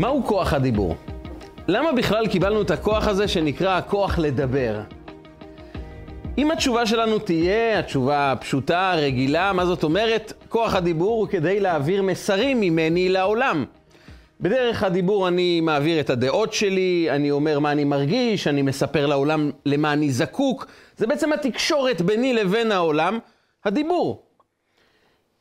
מהו כוח הדיבור? למה בכלל קיבלנו את הכוח הזה שנקרא הכוח לדבר? אם התשובה שלנו תהיה התשובה פשוטה, רגילה, מה זאת אומרת? כוח הדיבור הוא כדי להעביר מסרים ממני לעולם. בדרך הדיבור אני מעביר את הדעות שלי, אני אומר מה אני מרגיש, אני מספר לעולם למה אני זקוק. זה בעצם התקשורת ביני לבין העולם, הדיבור.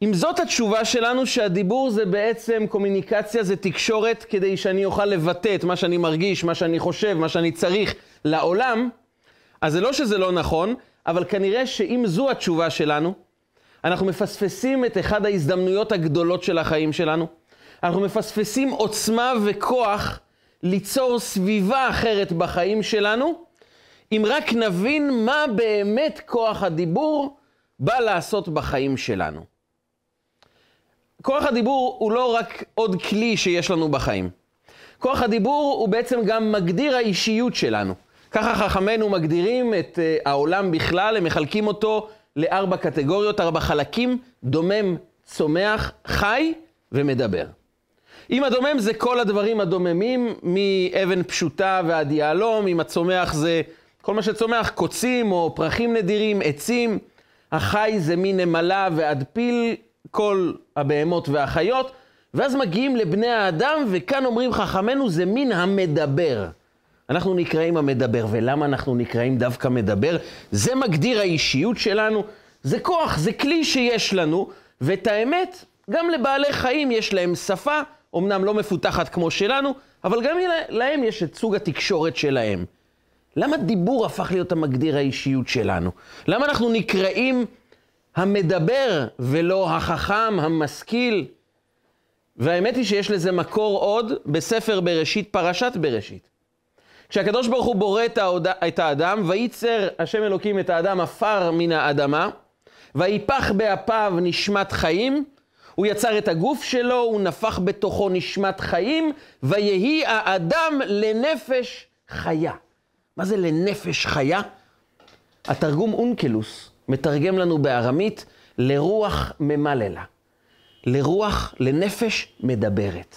אם זאת התשובה שלנו שהדיבור זה בעצם קומוניקציה, זה תקשורת כדי שאני אוכל לבטא את מה שאני מרגיש, מה שאני חושב, מה שאני צריך לעולם, אז זה לא שזה לא נכון, אבל כנראה שאם זו התשובה שלנו, אנחנו מפספסים את אחד ההזדמנויות הגדולות של החיים שלנו. אנחנו מפספסים עוצמה וכוח ליצור סביבה אחרת בחיים שלנו, אם רק נבין מה באמת כוח הדיבור בא לעשות בחיים שלנו. כוח הדיבור הוא לא רק עוד כלי שיש לנו בחיים. כוח הדיבור הוא בעצם גם מגדיר האישיות שלנו. ככה חכמינו מגדירים את העולם בכלל, הם מחלקים אותו לארבע קטגוריות, ארבע חלקים, דומם, צומח, חי ומדבר. אם הדומם זה כל הדברים הדוממים, מאבן פשוטה ועד יהלום, אם הצומח זה כל מה שצומח, קוצים או פרחים נדירים, עצים, החי זה מנמלה ועד פיל, כל הבהמות והחיות, ואז מגיעים לבני האדם, וכאן אומרים חכמנו זה מן המדבר. אנחנו נקראים המדבר, ולמה אנחנו נקראים דווקא מדבר? זה מגדיר האישיות שלנו, זה כוח, זה כלי שיש לנו, ואת האמת, גם לבעלי חיים יש להם שפה, אמנם לא מפותחת כמו שלנו, אבל גם להם יש את סוג התקשורת שלהם. למה דיבור הפך להיות המגדיר האישיות שלנו? למה אנחנו נקראים המדבר ולא החכם, המשכיל? והאמת היא שיש לזה מקור עוד בספר בראשית, פרשת בראשית. כשהקדוש ברוך הוא בורא את האדם, וייצר השם אלוקים את האדם עפר מן האדמה, ויפח באפיו נשמת חיים, הוא יצר את הגוף שלו, הוא נפח בתוכו נשמת חיים, ויהי האדם לנפש חיה. מה זה לנפש חיה? התרגום אונקלוס מתרגם לנו בארמית לרוח ממללה. לרוח, לנפש מדברת.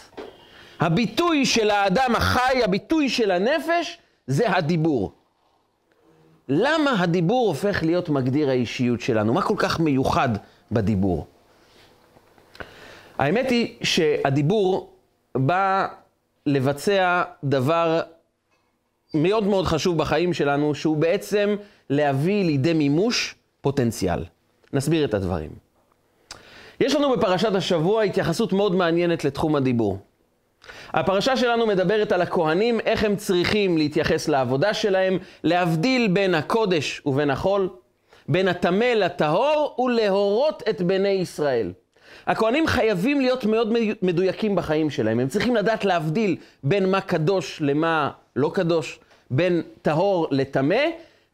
הביטוי של האדם החי, הביטוי של הנפש, זה הדיבור. למה הדיבור הופך להיות מגדיר האישיות שלנו? מה כל כך מיוחד בדיבור? האמת היא שהדיבור בא לבצע דבר מאוד מאוד חשוב בחיים שלנו, שהוא בעצם להביא לידי מימוש פוטנציאל. נסביר את הדברים. יש לנו בפרשת השבוע התייחסות מאוד מעניינת לתחום הדיבור. הפרשה שלנו מדברת על הכהנים, איך הם צריכים להתייחס לעבודה שלהם, להבדיל בין הקודש ובין החול, בין הטמא לטהור ולהורות את בני ישראל. הכהנים חייבים להיות מאוד מדויקים בחיים שלהם. הם צריכים לדעת להבדיל בין מה קדוש למה לא קדוש, בין טהור לטמא,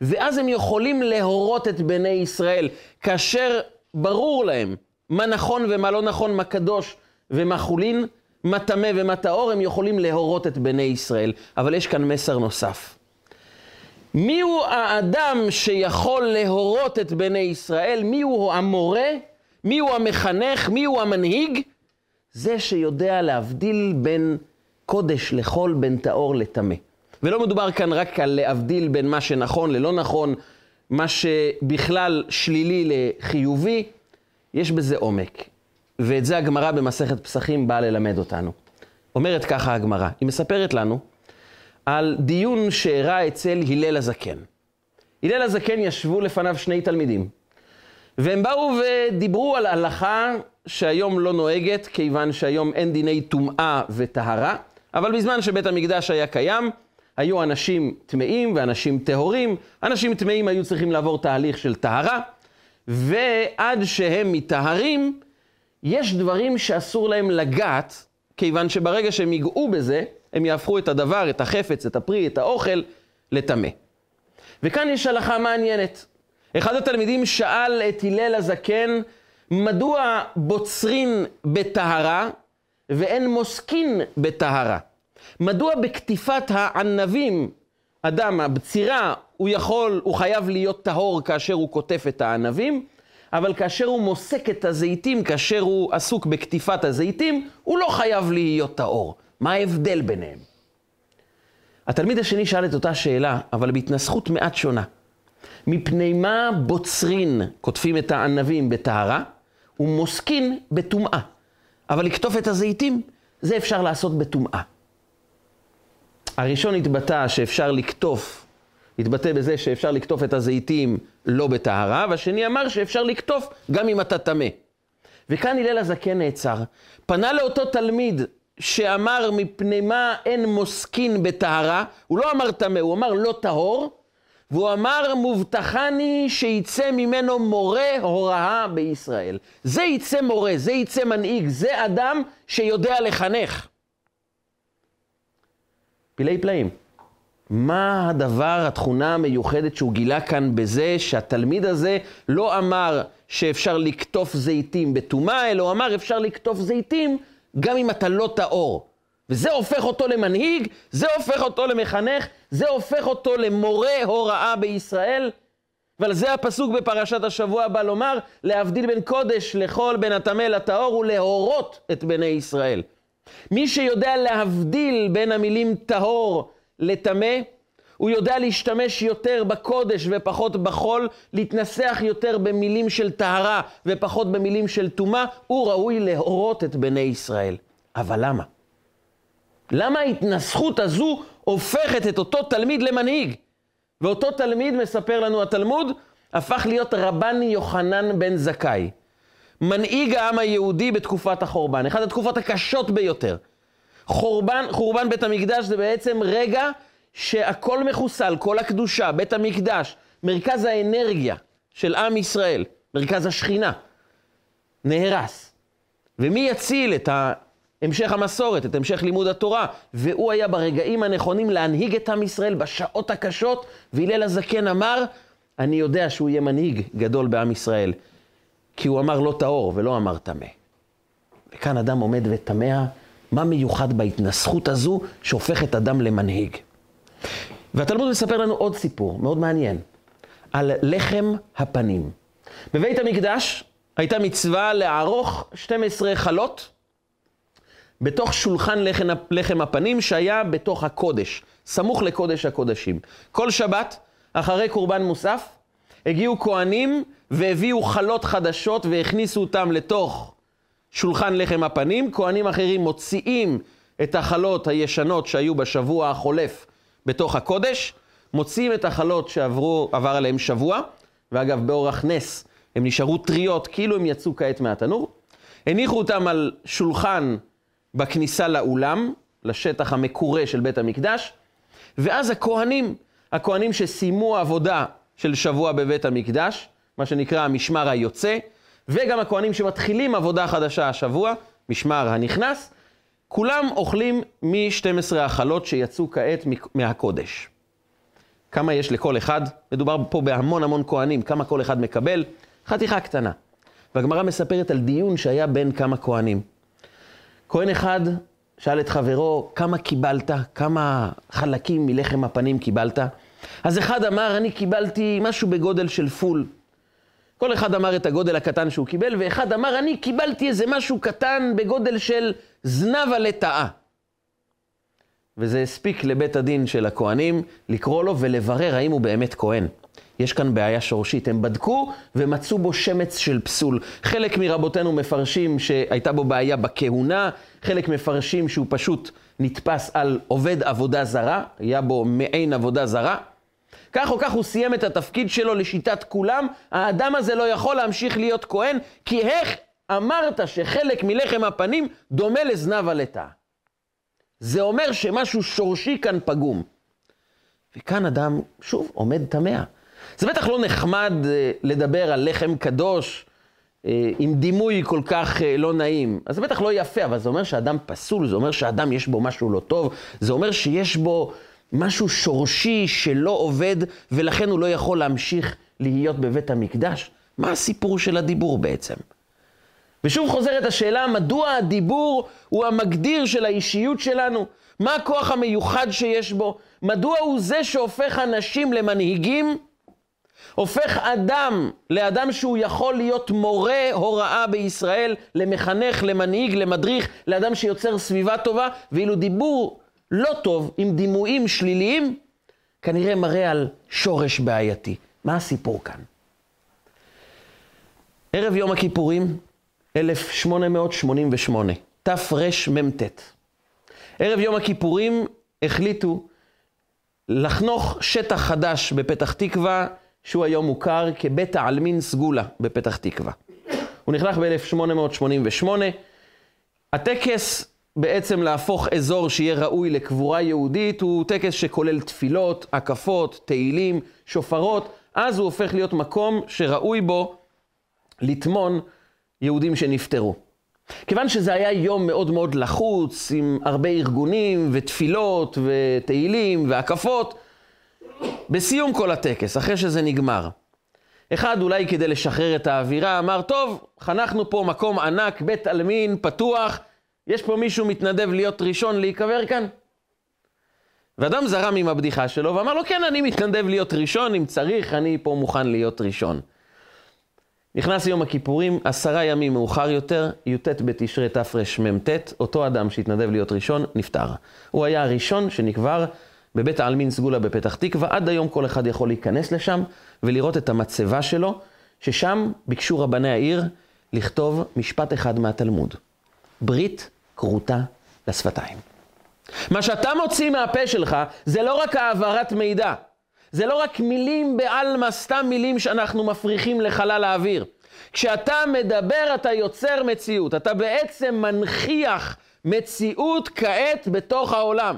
ואז הם יכולים להורות את בני ישראל, כאשר ברור להם מה נכון ומה לא נכון, מה קדוש ומה חולין, מה טמא ומה טהור, הם יכולים להורות את בני ישראל. אבל יש כאן מסר נוסף. מיהו האדם שיכול להורות את בני ישראל? מיהו המורה? מיהו המחנך? מיהו המנהיג? זה שיודע להבדיל בין קודש לחול, בין טהור לטמא. ולא מדובר כאן רק על להבדיל בין מה שנכון ללא נכון, מה שבכלל שלילי לחיובי, יש בזה עומק. ואת זה הגמרא במסכת פסחים באה ללמד אותנו. אומרת ככה הגמרא, היא מספרת לנו על דיון שאירע אצל הלל הזקן. הלל הזקן ישבו לפניו שני תלמידים, והם באו ודיברו על הלכה שהיום לא נוהגת, כיוון שהיום אין דיני טומאה וטהרה, אבל בזמן שבית המקדש היה קיים, היו אנשים טמאים ואנשים טהורים. אנשים טמאים היו צריכים לעבור תהליך של טהרה, ועד שהם מטהרים, יש דברים שאסור להם לגעת, כיוון שברגע שהם ייגעו בזה, הם יהפכו את הדבר, את החפץ, את הפרי, את האוכל, לטמא. וכאן יש הלכה מעניינת. אחד התלמידים שאל את הלל הזקן, מדוע בוצרין בטהרה ואין מוסקין בטהרה? מדוע בקטיפת הענבים, אדם, הבצירה, הוא חייב להיות טהור כאשר הוא קוטף את הענבים, אבל כאשר הוא מוסק את הזיתים, כאשר הוא עסוק בקטיפת הזיתים, הוא לא חייב להיות טהור. מה ההבדל ביניהם? התלמיד השני שאל את אותה שאלה, אבל בהתנסחות מעט שונה. מפני מה בוצרין כותפים את הענבים בטהרה, ומוסקין בטומאה. אבל לקטוף את הזיתים, זה אפשר לעשות בטומאה. הראשון התבטא בזה שאפשר לקטוף את הזיתים לא בטהרה, והשני אמר שאפשר לקטוף גם אם אתה טמא. וכאן הלל הזקן נעצר, פנה לאותו תלמיד שאמר מפני מה אין מוסקין בטהרה, הוא לא אמר טמא, הוא אמר לא טהור, והוא אמר מובטחני שיצא ממנו מורה הוראה בישראל. זה יצא מורה, זה יצא מנהיג, זה אדם שיודע לחנך. פלאי פלאים. מה הדבר, התכונה המיוחדת שהוא גילה כאן בזה שהתלמיד הזה לא אמר שאפשר לקטוף זיתים בטומאה, אלא הוא אמר אפשר לקטוף זיתים גם אם אתה לא טהור. וזה הופך אותו למנהיג, זה הופך אותו למחנך, זה הופך אותו למורה הוראה בישראל. ועל זה הפסוק בפרשת השבוע בא לומר, להבדיל בין קודש לחול, בין הטמא לטהור ולהורות את בני ישראל. מי שיודע להבדיל בין המילים טהור לטמא, הוא יודע להשתמש יותר בקודש ופחות בחול, להתנסח יותר במילים של טהרה ופחות במילים של טומאה, הוא ראוי להורות את בני ישראל. אבל למה? למה ההתנסחות הזו הופכת את אותו תלמיד למנהיג? ואותו תלמיד, מספר לנו התלמוד, הפך להיות רבן יוחנן בן זכאי. מנהיג העם היהודי בתקופת החורבן, אחת התקופות הקשות ביותר. חורבן בית המקדש זה בעצם רגע שהכל מחוסל, כל הקדושה, בית המקדש, מרכז האנרגיה של עם ישראל, מרכז השכינה, נהרס. ומי יציל את המשך המסורת, את המשך לימוד התורה? והוא היה ברגעים הנכונים להנהיג את עם ישראל בשעות הקשות, והלל הזקן אמר, אני יודע שהוא יהיה מנהיג גדול בעם ישראל, כי הוא אמר לא טהור ולא אמר טמא. וכאן אדם עומד וטמא, מה מיוחד בהתנסחות הזו שהופכת אדם למנהיג? והתלמוד מספר לנו עוד סיפור מאוד מעניין, על לחם הפנים. בבית המקדש הייתה מצווה לערוך 12 חלות, בתוך שולחן לחם הפנים שהיה בתוך הקודש, סמוך לקודש הקודשים. כל שבת, אחרי קורבן מוסף, הגיעו כהנים והביאו חלות חדשות והכניסו אותם לתוך שולחן לחם הפנים. כהנים אחרים מוציאים את החלות הישנות שהיו בשבוע החולף בתוך הקודש, מוציאים את החלות שעבר עליהם שבוע, ואגב באורח נס הם נשארו טריות כאילו הם יצאו כעת מהתנור, הניחו אותם על שולחן בכניסה לאולם, לשטח המקורה של בית המקדש, ואז הכהנים שסיימו עבודה של שבוע בבית המקדש, מה שנקרא המשמר היוצא, וגם הכהנים שמתחילים עבודה חדשה השבוע, משמר הנכנס, כולם אוכלים מ-12 החלות שיצאו כעת מהקודש. כמה יש לכל אחד? מדובר פה בהמון המון כהנים, כמה כל אחד מקבל? חתיכה קטנה. והגמרא מספרת על דיון שהיה בין כמה כהנים. כהן אחד שאל את חברו, כמה קיבלת? כמה חלקים מלחם הפנים קיבלת? אז אחד אמר, אני קיבלתי משהו בגודל של פול. כל אחד אמר את הגודל הקטן שהוא קיבל, ואחד אמר, אני קיבלתי איזה משהו קטן בגודל של זנב הלטאה. וזה הספיק לבית הדין של הכהנים לקרוא לו ולברר האם הוא באמת כהן. יש כאן בעיה שורשית, הם בדקו ומצאו בו שמץ של פסול. חלק מרבותינו מפרשים שהייתה בו בעיה בכהונה, חלק מפרשים שהוא פשוט נתפס על עובד עבודה זרה, היה בו מעין עבודה זרה. כך או כך הוא סיים את התפקיד שלו לשיטת כולם, האדם הזה לא יכול להמשיך להיות כהן, כי איך אמרת שחלק מלחם הפנים דומה לזנב הלטאה? זה אומר שמשהו שורשי כאן פגום. וכאן אדם שוב עומד תמה. זה בטח לא נחמד לדבר על לחם קדוש עם דימוי כל כך לא נעים. אז זה בטח לא יפה, אבל זה אומר שאדם פסול, זה אומר שאדם יש בו משהו לא טוב, זה אומר שיש בו משהו שורשי שלא עובד, ולכן הוא לא יכול להמשיך להיות בבית המקדש. מה הסיפור של הדיבור בעצם? ושוב חוזרת השאלה, מדוע הדיבור הוא המגדיר של האישיות שלנו? מה הכוח המיוחד שיש בו? מדוע הוא זה שהופך אנשים למנהיגים? הופך אדם לאדם שהוא יכול להיות מורה הוראה בישראל, למחנך, למנהיג, למדריך, לאדם שיוצר סביבה טובה, ואילו דיבור לא טוב עם דימויים שליליים, כנראה מראה על שורש בעייתי. מה הסיפור כאן? ערב יום הכיפורים, 1888, תרמ"ט. ערב יום הכיפורים החליטו לחנוך שטח חדש בפתח תקווה, שהוא היום מוכר כבית העלמין סגולה בפתח תקווה. הוא נחנך ב-1888. הטקס בעצם להפוך אזור שיהיה ראוי לקבורה יהודית, הוא טקס שכולל תפילות, הקפות, תהילים, שופרות. אז הוא הופך להיות מקום שראוי בו לטמון יהודים שנפטרו. כיוון שזה היה יום מאוד מאוד לחוץ, עם הרבה ארגונים ותפילות ותהילים והקפות, בסיום כל הטקס, אחרי שזה נגמר, אחד אולי כדי לשחרר את האווירה, אמר, טוב, חנכנו פה מקום ענק, בית עלמין, פתוח, יש פה מישהו מתנדב להיות ראשון להיקבר כאן? ואדם זרם עם הבדיחה שלו ואמר לו, כן, אני מתנדב להיות ראשון, אם צריך, אני פה מוכן להיות ראשון. נכנס יום הכיפורים, 10 ימים מאוחר יותר, י"ט בתשרי תרמ"ט, אותו אדם שהתנדב להיות ראשון, נפטר. הוא היה הראשון שנקבר בבית העלמין סגולה בפתח תקווה, ועד היום כל אחד יכול להיכנס לשם ולראות את המצבה שלו, ששם ביקשו רבני העיר לכתוב משפט אחד מהתלמוד. ברית קרוטה לשפתיים. מה שאתה מוציא מהפה שלך זה לא רק העברת מידע, זה לא רק מילים בעלמא, סתם מילים שאנחנו מפריחים לחלל האוויר. כשאתה מדבר אתה יוצר מציאות, אתה בעצם מנחיח מציאות כעת בתוך העולם.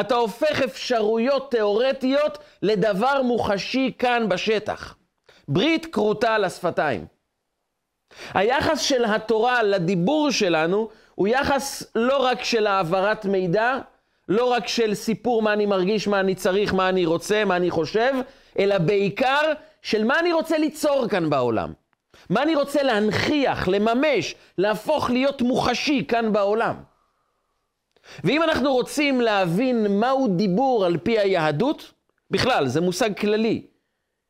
אתה הופך אפשרויות תיאורטיות לדבר מוחשי כאן בשטח. ברית קרוטה לשפתיים. היחס של התורה לדיבור שלנו הוא יחס לא רק של העברת מידע, לא רק של סיפור מה אני מרגיש, מה אני צריך, מה אני רוצה, מה אני חושב, אלא בעיקר של מה אני רוצה ליצור כאן בעולם. מה אני רוצה להנחיח, לממש, להפוך להיות מוחשי כאן בעולם. ואם אנחנו רוצים להבין מהו דיבור על פי היהדות, בכלל, זה מושג כללי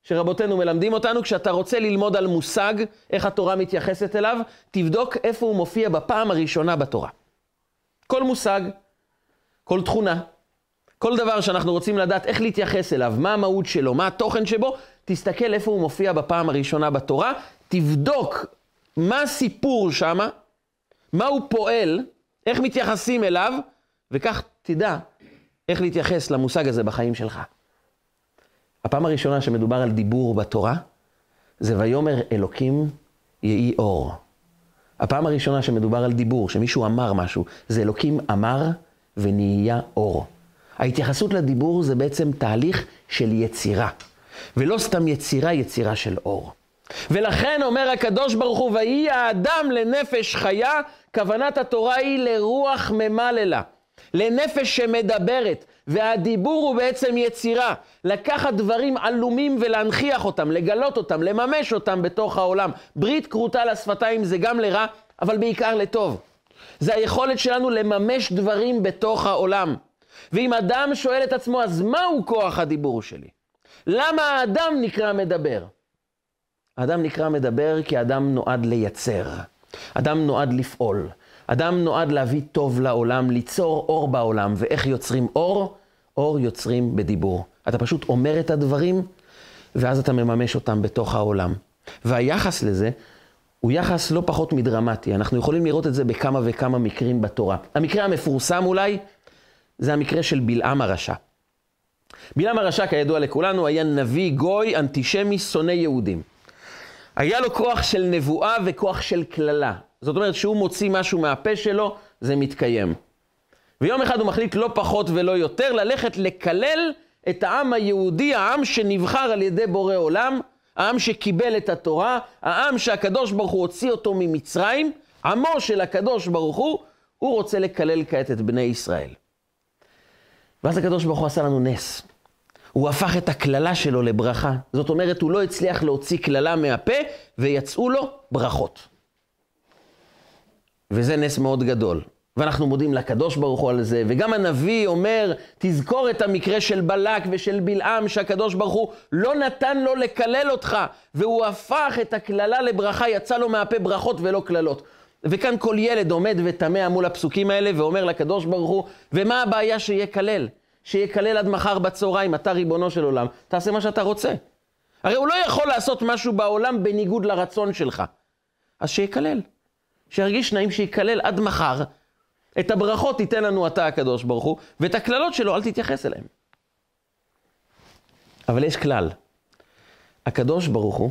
שרבותינו מלמדים אותנו, כשאתה רוצה ללמוד על מושג, איך התורה מתייחסת אליו, תבדוק איפה הוא מופיע בפעם הראשונה בתורה. כל מושג, כל תכונה, כל דבר שאנחנו רוצים לדעת איך להתייחס אליו, מה המהות שלו, מה התוכן שבו, תסתכל איפה הוא מופיע בפעם הראשונה בתורה, תבדוק מה הסיפור שם, מה הוא פועל, איך מתייחסים אליו, וכך תדע איך להתייחס למושג הזה בחיים שלך. הפעם הראשונה שמדובר על דיבור בתורה, זה ויאמר אלוקים יהי אור. הפעם הראשונה שמדובר על דיבור, שמישהו אמר משהו, זה אלוקים אמר ונהיה אור. ההתייחסות לדיבור זה בעצם תהליך של יצירה. ולא סתם יצירה, יצירה של אור. ולכן אומר הקדוש ברוך הוא, ויהי האדם לנפש חיה, כוונת התורה היא לרוח ממללה, לנפש שמדברת. והדיבור הוא בעצם יצירה, לקחת דברים עלומים ולהנחיח אותם, לגלות אותם, לממש אותם בתוך העולם. ברית קרוטה לשפתיים זה גם לרע, אבל בעיקר לטוב. זה היכולת שלנו לממש דברים בתוך העולם. ואם אדם שואל את עצמו, אז מהו כוח הדיבור שלי? למה האדם נקרא מדבר? האדם נקרא מדבר כי האדם נועד לייצר. אדם נועד לפעול. אדם נועד להביא טוב לעולם, ליצור אור בעולם. ואיך יוצרים אור? אור יוצרים בדיבור. אתה פשוט אומר את הדברים, ואז אתה מממש אותם בתוך העולם. והיחס לזה הוא יחס לא פחות מדרמטי. אנחנו יכולים לראות את זה בכמה וכמה מקרים בתורה. המקרה המפורסם אולי, זה המקרה של בלעם הרשע. בלעם הרשע, כידוע לכולנו, היה נביא גוי, אנטישמי, שונא יהודים. היה לו כוח של נבואה וכוח של כללה. זאת אומרת, שהוא מוציא משהו מהפה שלו, זה מתקיים. ויום אחד הוא מחליט לא פחות ולא יותר, ללכת לקלל את העם היהודי, העם שנבחר על ידי בורא עולם, העם שקיבל את התורה, העם שהקדוש ברוך הוא הוציא אותו ממצרים, עמו של הקדוש ברוך הוא רוצה לקלל כעת את בני ישראל. ואז הקדוש ברוך הוא עשה לנו נס. הוא הפך את הכללה שלו לברכה. זאת אומרת, הוא לא הצליח להוציא כללה מהפה, ויצאו לו ברכות. וזה נס מאוד גדול. ואנחנו מודים לקדוש ברוך הוא על זה. וגם הנביא אומר, תזכור את המקרה של בלק ושל בלעם, שהקדוש ברוך הוא לא נתן לו לקלל אותך, והוא הפך את הכללה לברכה, יצא לו מהפה ברכות ולא קללות. וכאן כל ילד עומד ותמה מול הפסוקים האלה, ואומר לקדוש ברוך הוא, ומה הבעיה שיקלל? שיקלל עד מחר בצהריים, אתה ריבונו של עולם, תעשה מה שאתה רוצה. הרי הוא לא יכול לעשות משהו בעולם בניגוד לרצון שלך. אז שיקלל. שירגיש נעים שיקלל עד מחר. את הברכות תיתן לנו אתה הקדוש ברוך הוא, ואת הכללות שלו אל תתייחס אליהם. אבל יש כלל. הקדוש ברוך הוא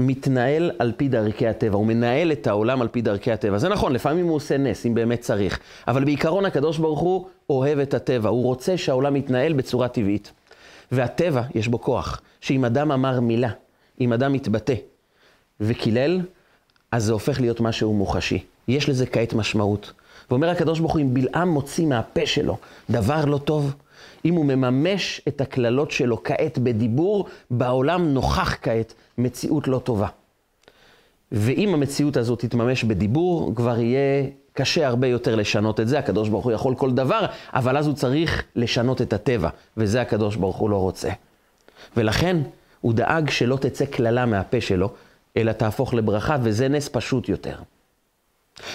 מתנהל על פי דרכי הטבע, הוא מנהל את העולם על פי דרכי הטבע. זה נכון, לפעמים הוא עושה נס, אם באמת צריך. אבל בעיקרון הקדוש ברוך הוא אוהב את הטבע, הוא רוצה שהעולם יתנהל בצורה טבעית. והטבע יש בו כוח, שאם אדם אמר מילה, אם אדם מתבטא וקילל, אז זה הופך להיות משהו מוחשי. יש לזה כעת משמעות. ואומר הקדוש ברוך הוא, אם בלעם מוציא מהפה שלו דבר לא טוב, אם הוא מממש את הכללות שלו כעת בדיבור, בעולם נוכח כעת מציאות לא טובה. ואם המציאות הזו תתממש בדיבור, כבר יהיה קשה הרבה יותר לשנות את זה. הקדוש ברוך הוא יכול כל דבר, אבל אז הוא צריך לשנות את הטבע, וזה הקדוש ברוך הוא לא רוצה. ולכן הוא דאג שלא תצא כללה מהפה שלו, אלא תהפוך לברכה, וזה נס פשוט יותר.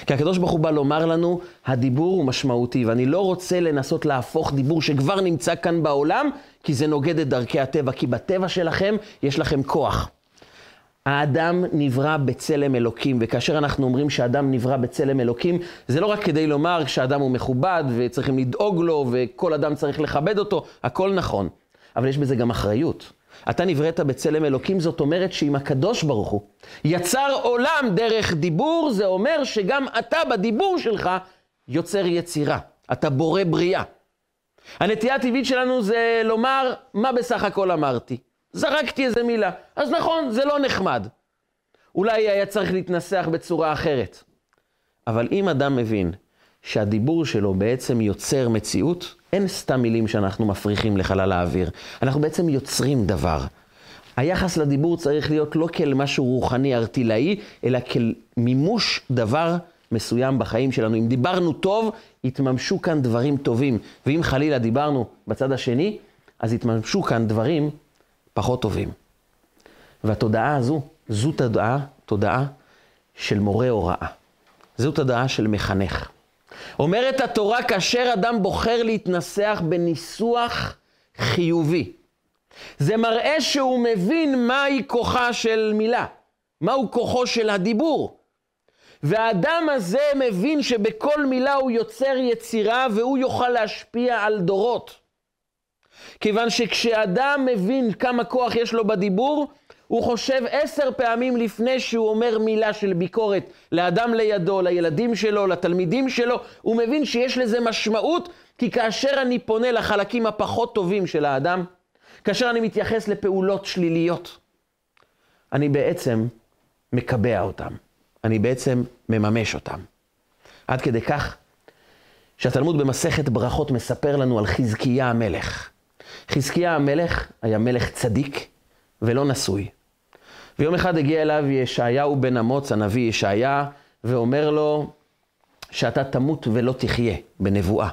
כי הקדוש ברוך הוא בא לומר לנו, הדיבור הוא משמעותי, ואני לא רוצה לנסות להפוך דיבור שכבר נמצא כאן בעולם, כי זה נוגד את דרכי הטבע, כי בטבע שלכם יש לכם כוח. האדם נברא בצלם אלוקים, וכאשר אנחנו אומרים שאדם נברא בצלם אלוקים, זה לא רק כדי לומר שהאדם הוא מכובד, וצריכים לדאוג לו, וכל אדם צריך לכבד אותו, הכל נכון. אבל יש בזה גם אחריות. אתה נבראת בצלם אלוקים, זאת אומרת שאם הקדוש ברוך הוא יצר עולם דרך דיבור, זה אומר שגם אתה בדיבור שלך יוצר יצירה. אתה בורא בריאה. הנטייה הטבעית שלנו זה לומר, מה בסך הכל אמרתי? זרקתי איזה מילה. אז נכון, זה לא נחמד. אולי היה צריך להתנסח בצורה אחרת. אבל אם אדם מבין שהדיבור שלו בעצם יוצר מציאות, אין סתם מילים שאנחנו מפריחים לחלל האוויר. אנחנו בעצם יוצרים דבר. היחס לדיבור צריך להיות לא כאל משהו רוחני ארטילאי, אלא כאל מימוש דבר מסוים בחיים שלנו. אם דיברנו טוב, התממשו כאן דברים טובים. ואם חלילה דיברנו בצד השני, אז התממשו כאן דברים פחות טובים. והתודעה הזו, זו תודעה של מורה הוראה. זו תודעה של מחנך. אומרת התורה, כאשר אדם בוחר להתנסח בניסוח חיובי, זה מראה שהוא מבין מהי כוחה של מילה, מהו כוחו של הדיבור. והאדם הזה מבין שבכל מילה הוא יוצר יצירה, והוא יוכל להשפיע על דורות. כיוון שכשאדם מבין כמה כוח יש לו בדיבור, הוא חושב 10 פעמים לפני שהוא אומר מילה של ביקורת לאדם לידו, לילדים שלו, לתלמידים שלו. הוא מבין שיש לזה משמעות, כי כאשר אני פונה לחלקים הפחות טובים של האדם, כאשר אני מתייחס לפעולות שליליות, אני בעצם מקבע אותם. אני בעצם מממש אותם. עד כדי כך שהתלמוד במסכת ברכות מספר לנו על חזקיה המלך. חזקיה המלך היה מלך צדיק ולא נשוי. ויום אחד הגיע אליו ישעיהו בן אמוץ, הנביא ישעיה, ואומר לו שאתה תמות ולא תחיה, בנבואה.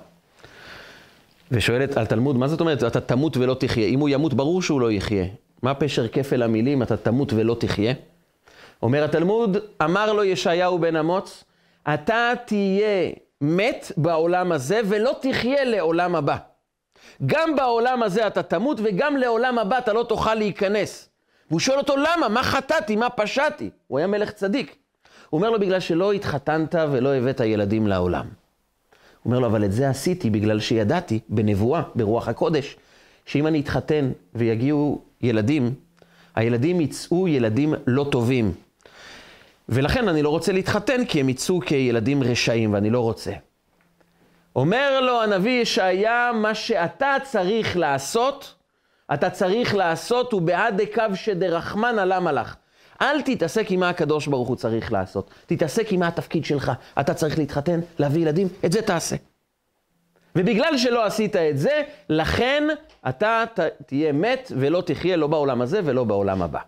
ושואלת על תלמוד, מה זאת אומרת? אתה תמות ולא תחיה. אם הוא ימות, ברור שהוא לא יחיה. מה פשר כפל המילים, אתה תמות ולא תחיה? אומר התלמוד, אמר לו ישעיהו בן אמוץ, אתה תהיה מת בעולם הזה ולא תחיה לעולם הבא. גם בעולם הזה אתה תמות, וגם לעולם הבא אתה לא תוכל להיכנס. והוא שואל אותו, למה? מה חטאתי? מה פשעתי? הוא היה מלך צדיק. הוא אומר לו, בגלל שלא התחתנת ולא הבאת ילדים לעולם. הוא אומר לו, אבל את זה עשיתי בגלל שידעתי בנבואה, ברוח הקודש, שאם אני אתחתן ויגיעו ילדים, הילדים יצאו ילדים לא טובים. ולכן אני לא רוצה להתחתן, כי הם יצאו כילדים רשעים, ואני לא רוצה. אומר לו הנביא ישעיה, מה שאתה צריך לעשות, אתה צריך לעשות, ובעד הקו שדרחמן עלה מלאך. אל תתעסק עם מה הקדוש ברוך הוא צריך לעשות. תתעסק עם מה התפקיד שלך. אתה צריך להתחתן, להביא ילדים, את זה תעשה. ובגלל שלא עשית את זה, לכן אתה תהיה מת ולא תחיה, לא בעולם הזה ולא בעולם הבא.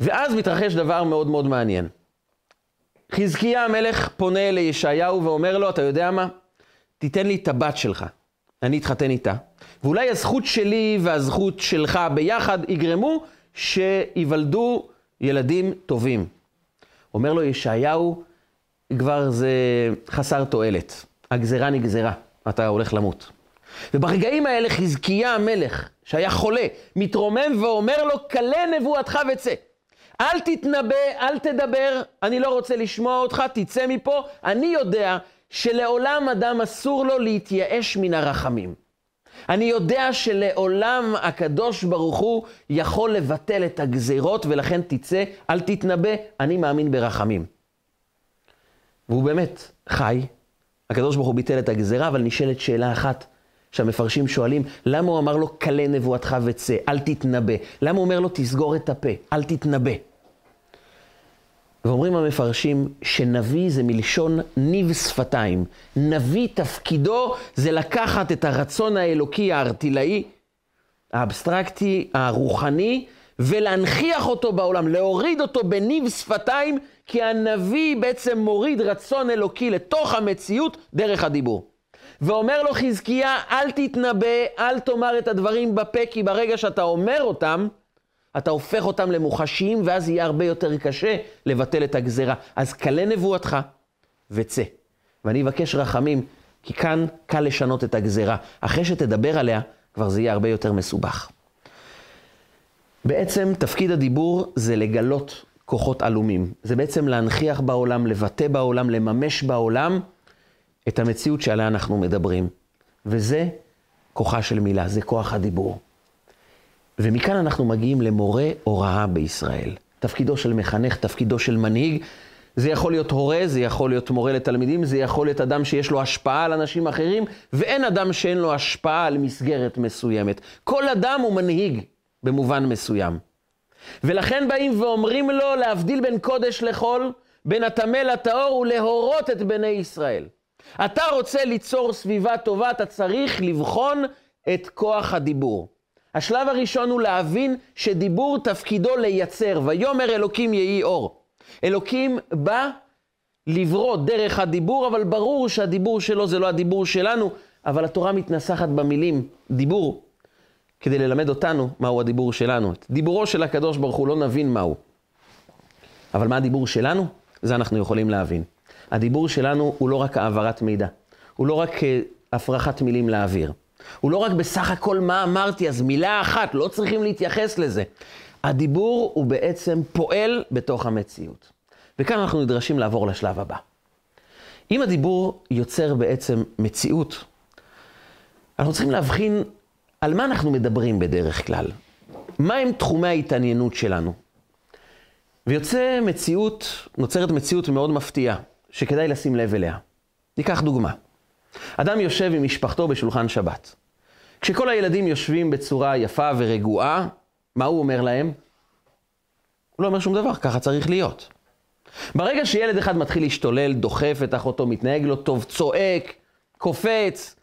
ואז מתרחש דבר מאוד מאוד מעניין. חזקיה המלך פונה לישעיהו ואומר לו, אתה יודע מה? תיתן לי את הבת שלך, אני אתחתן איתה. ואולי הזכות שלי והזכות שלך ביחד יגרמו שיוולדו ילדים טובים. אומר לו ישעיהו, כבר זה חסר תועלת. הגזרה נגזרה, אתה הולך למות. וברגעים האלה חזקיה המלך, שהיה חולה, מתרומם ואומר לו, קלה נבואתך וצא. אל תתנבא, אל תדבר, אני לא רוצה לשמוע אותך, תצא מפה. אני יודע שלעולם אדם אסור לו להתייאש מן הרחמים. אני יודע שלעולם הקדוש ברוך הוא יכול לבטל את הגזירות, ולכן תצא, אל תתנבא, אני מאמין ברחמים. והוא באמת חי. הקדוש ברוך הוא ביטל את הגזירה, אבל נשאלת שאלה אחת, שהמפרשים שואלים, למה הוא אמר לו, קלה נבואתך וצא, אל תתנבא? למה הוא אומר לו, תסגור את הפה, אל תתנבא? ואומרים המפרשים, שנביא זה מלשון ניב שפתיים. נביא תפקידו זה לקחת את הרצון האלוקי, הארטילאי, האבסטרקטי, הרוחני, ולהנחיח אותו בעולם, להוריד אותו בניב שפתיים, כי הנביא בעצם מוריד רצון אלוקי לתוך המציאות דרך הדיבור. ואומר לו חזקיה, אל תתנבא, אל תאמר את הדברים בפה, כי ברגע שאתה אומר אותם, אתה הופך אותם למוחשיים, ואז יהיה הרבה יותר קשה לבטל את הגזרה. אז קלה נבואתך וצא. ואני אבקש רחמים, כי כאן קל לשנות את הגזרה. אחרי שתדבר עליה, כבר זה יהיה הרבה יותר מסובך. בעצם תפקיד הדיבור זה לגלות כוחות אלומים. זה בעצם להנחיח בעולם, לבטא בעולם, לממש בעולם את המציאות שעליה אנחנו מדברים. וזה כוחה של מילה, זה כוח הדיבור. ומכאן אנחנו מגיעים למורה הוראה בישראל. תפקידו של מחנך, תפקידו של מנהיג. זה יכול להיות הורה, זה יכול להיות מורה לתלמידים, זה יכול להיות אדם שיש לו השפעה על אנשים אחרים, ואין אדם שאין לו השפעה על מסגרת מסוימת. כל אדם הוא מנהיג במובן מסוים. ולכן באים ואומרים לו להבדיל בין קודש לחול, בין הטמא לטהור ולהורות את בני ישראל. אתה רוצה ליצור סביבה טובה, אתה צריך לבחון את כוח הדיבור. השלב הראשון הוא להבין שדיבור תפקידו לייצר, ויאמר אלוקים יהי אור. אלוקים בא לברות דרך הדיבור, אבל ברור שהדיבור שלו זה לא הדיבור שלנו, אבל התורה מתנסחת במילים דיבור, כדי ללמד אותנו מהו הדיבור שלנו. את דיבורו של הקדוש ברוך הוא לא נבין מהו. אבל מה הדיבור שלנו? זה אנחנו יכולים להבין. הדיבור שלנו הוא לא רק העברת מידע, הוא לא רק הפרחת מילים לאוויר. הוא לא רק בסך הכל מה אמרתי, אז מילה אחת, לא צריכים להתייחס לזה. הדיבור הוא בעצם פועל בתוך המציאות. וכאן אנחנו נדרשים לעבור לשלב הבא. אם הדיבור יוצר בעצם מציאות, אנחנו צריכים להבחין על מה אנחנו מדברים בדרך כלל. מה הם תחומי ההתעניינות שלנו? ויוצא מציאות, נוצרת מציאות מאוד מפתיעה, שכדאי לשים לב אליה. ניקח דוגמה. אדם יושב עם משפחתו בשולחן שבת. כשכל הילדים יושבים בצורה יפה ורגועה, מה הוא אומר להם? הוא לא אומר שום דבר, ככה צריך להיות. ברגע שילד אחד מתחיל להשתולל, דוחף את אחותו, מתנהג לו טוב, צועק, קופץ,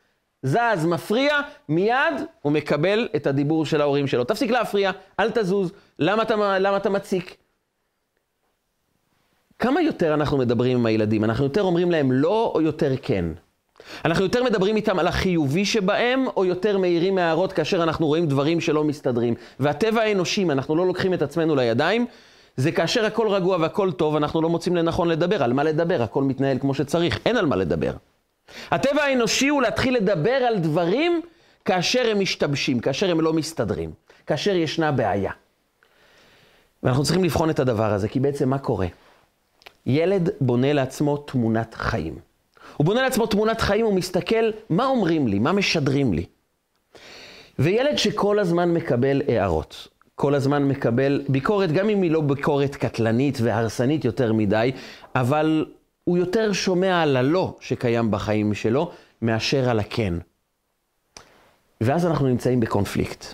זז, מפריע, מיד הוא מקבל את הדיבור של ההורים שלו. תפסיק להפריע, אל תזוז, למה אתה מציק? כמה יותר אנחנו מדברים עם הילדים? אנחנו יותר אומרים להם לא או יותר כן? אנחנו יותר מדברים איתם על החיובי שבהם, או יותר מהירים מהערות כאשר אנחנו רואים דברים שלא מסתדרים. והטבע האנושי, אנחנו לא לוקחים את עצמנו לידיים, זה כאשר הכל רגוע והכל טוב, אנחנו לא מוצאים לנכון לדבר. על מה לדבר? הכל מתנהל כמו שצריך, אין על מה לדבר. הטבע האנושי הוא להתחיל לדבר על דברים כאשר הם משתבשים, כאשר הם לא מסתדרים, כאשר ישנה בעיה. ואנחנו צריכים לבחון את הדבר הזה, כי בעצם מה קורה? ילד בונה לעצמו תמונת חיים. הוא בונה לעצמו תמונת חיים, הוא מסתכל מה אומרים לי, מה משדרים לי. וילד שכל הזמן מקבל הערות, כל הזמן מקבל ביקורת, גם אם היא לא ביקורת קטלנית והרסנית יותר מדי, אבל הוא יותר שומע על הלא שקיים בחיים שלו, מאשר על הכן. ואז אנחנו נמצאים בקונפליקט.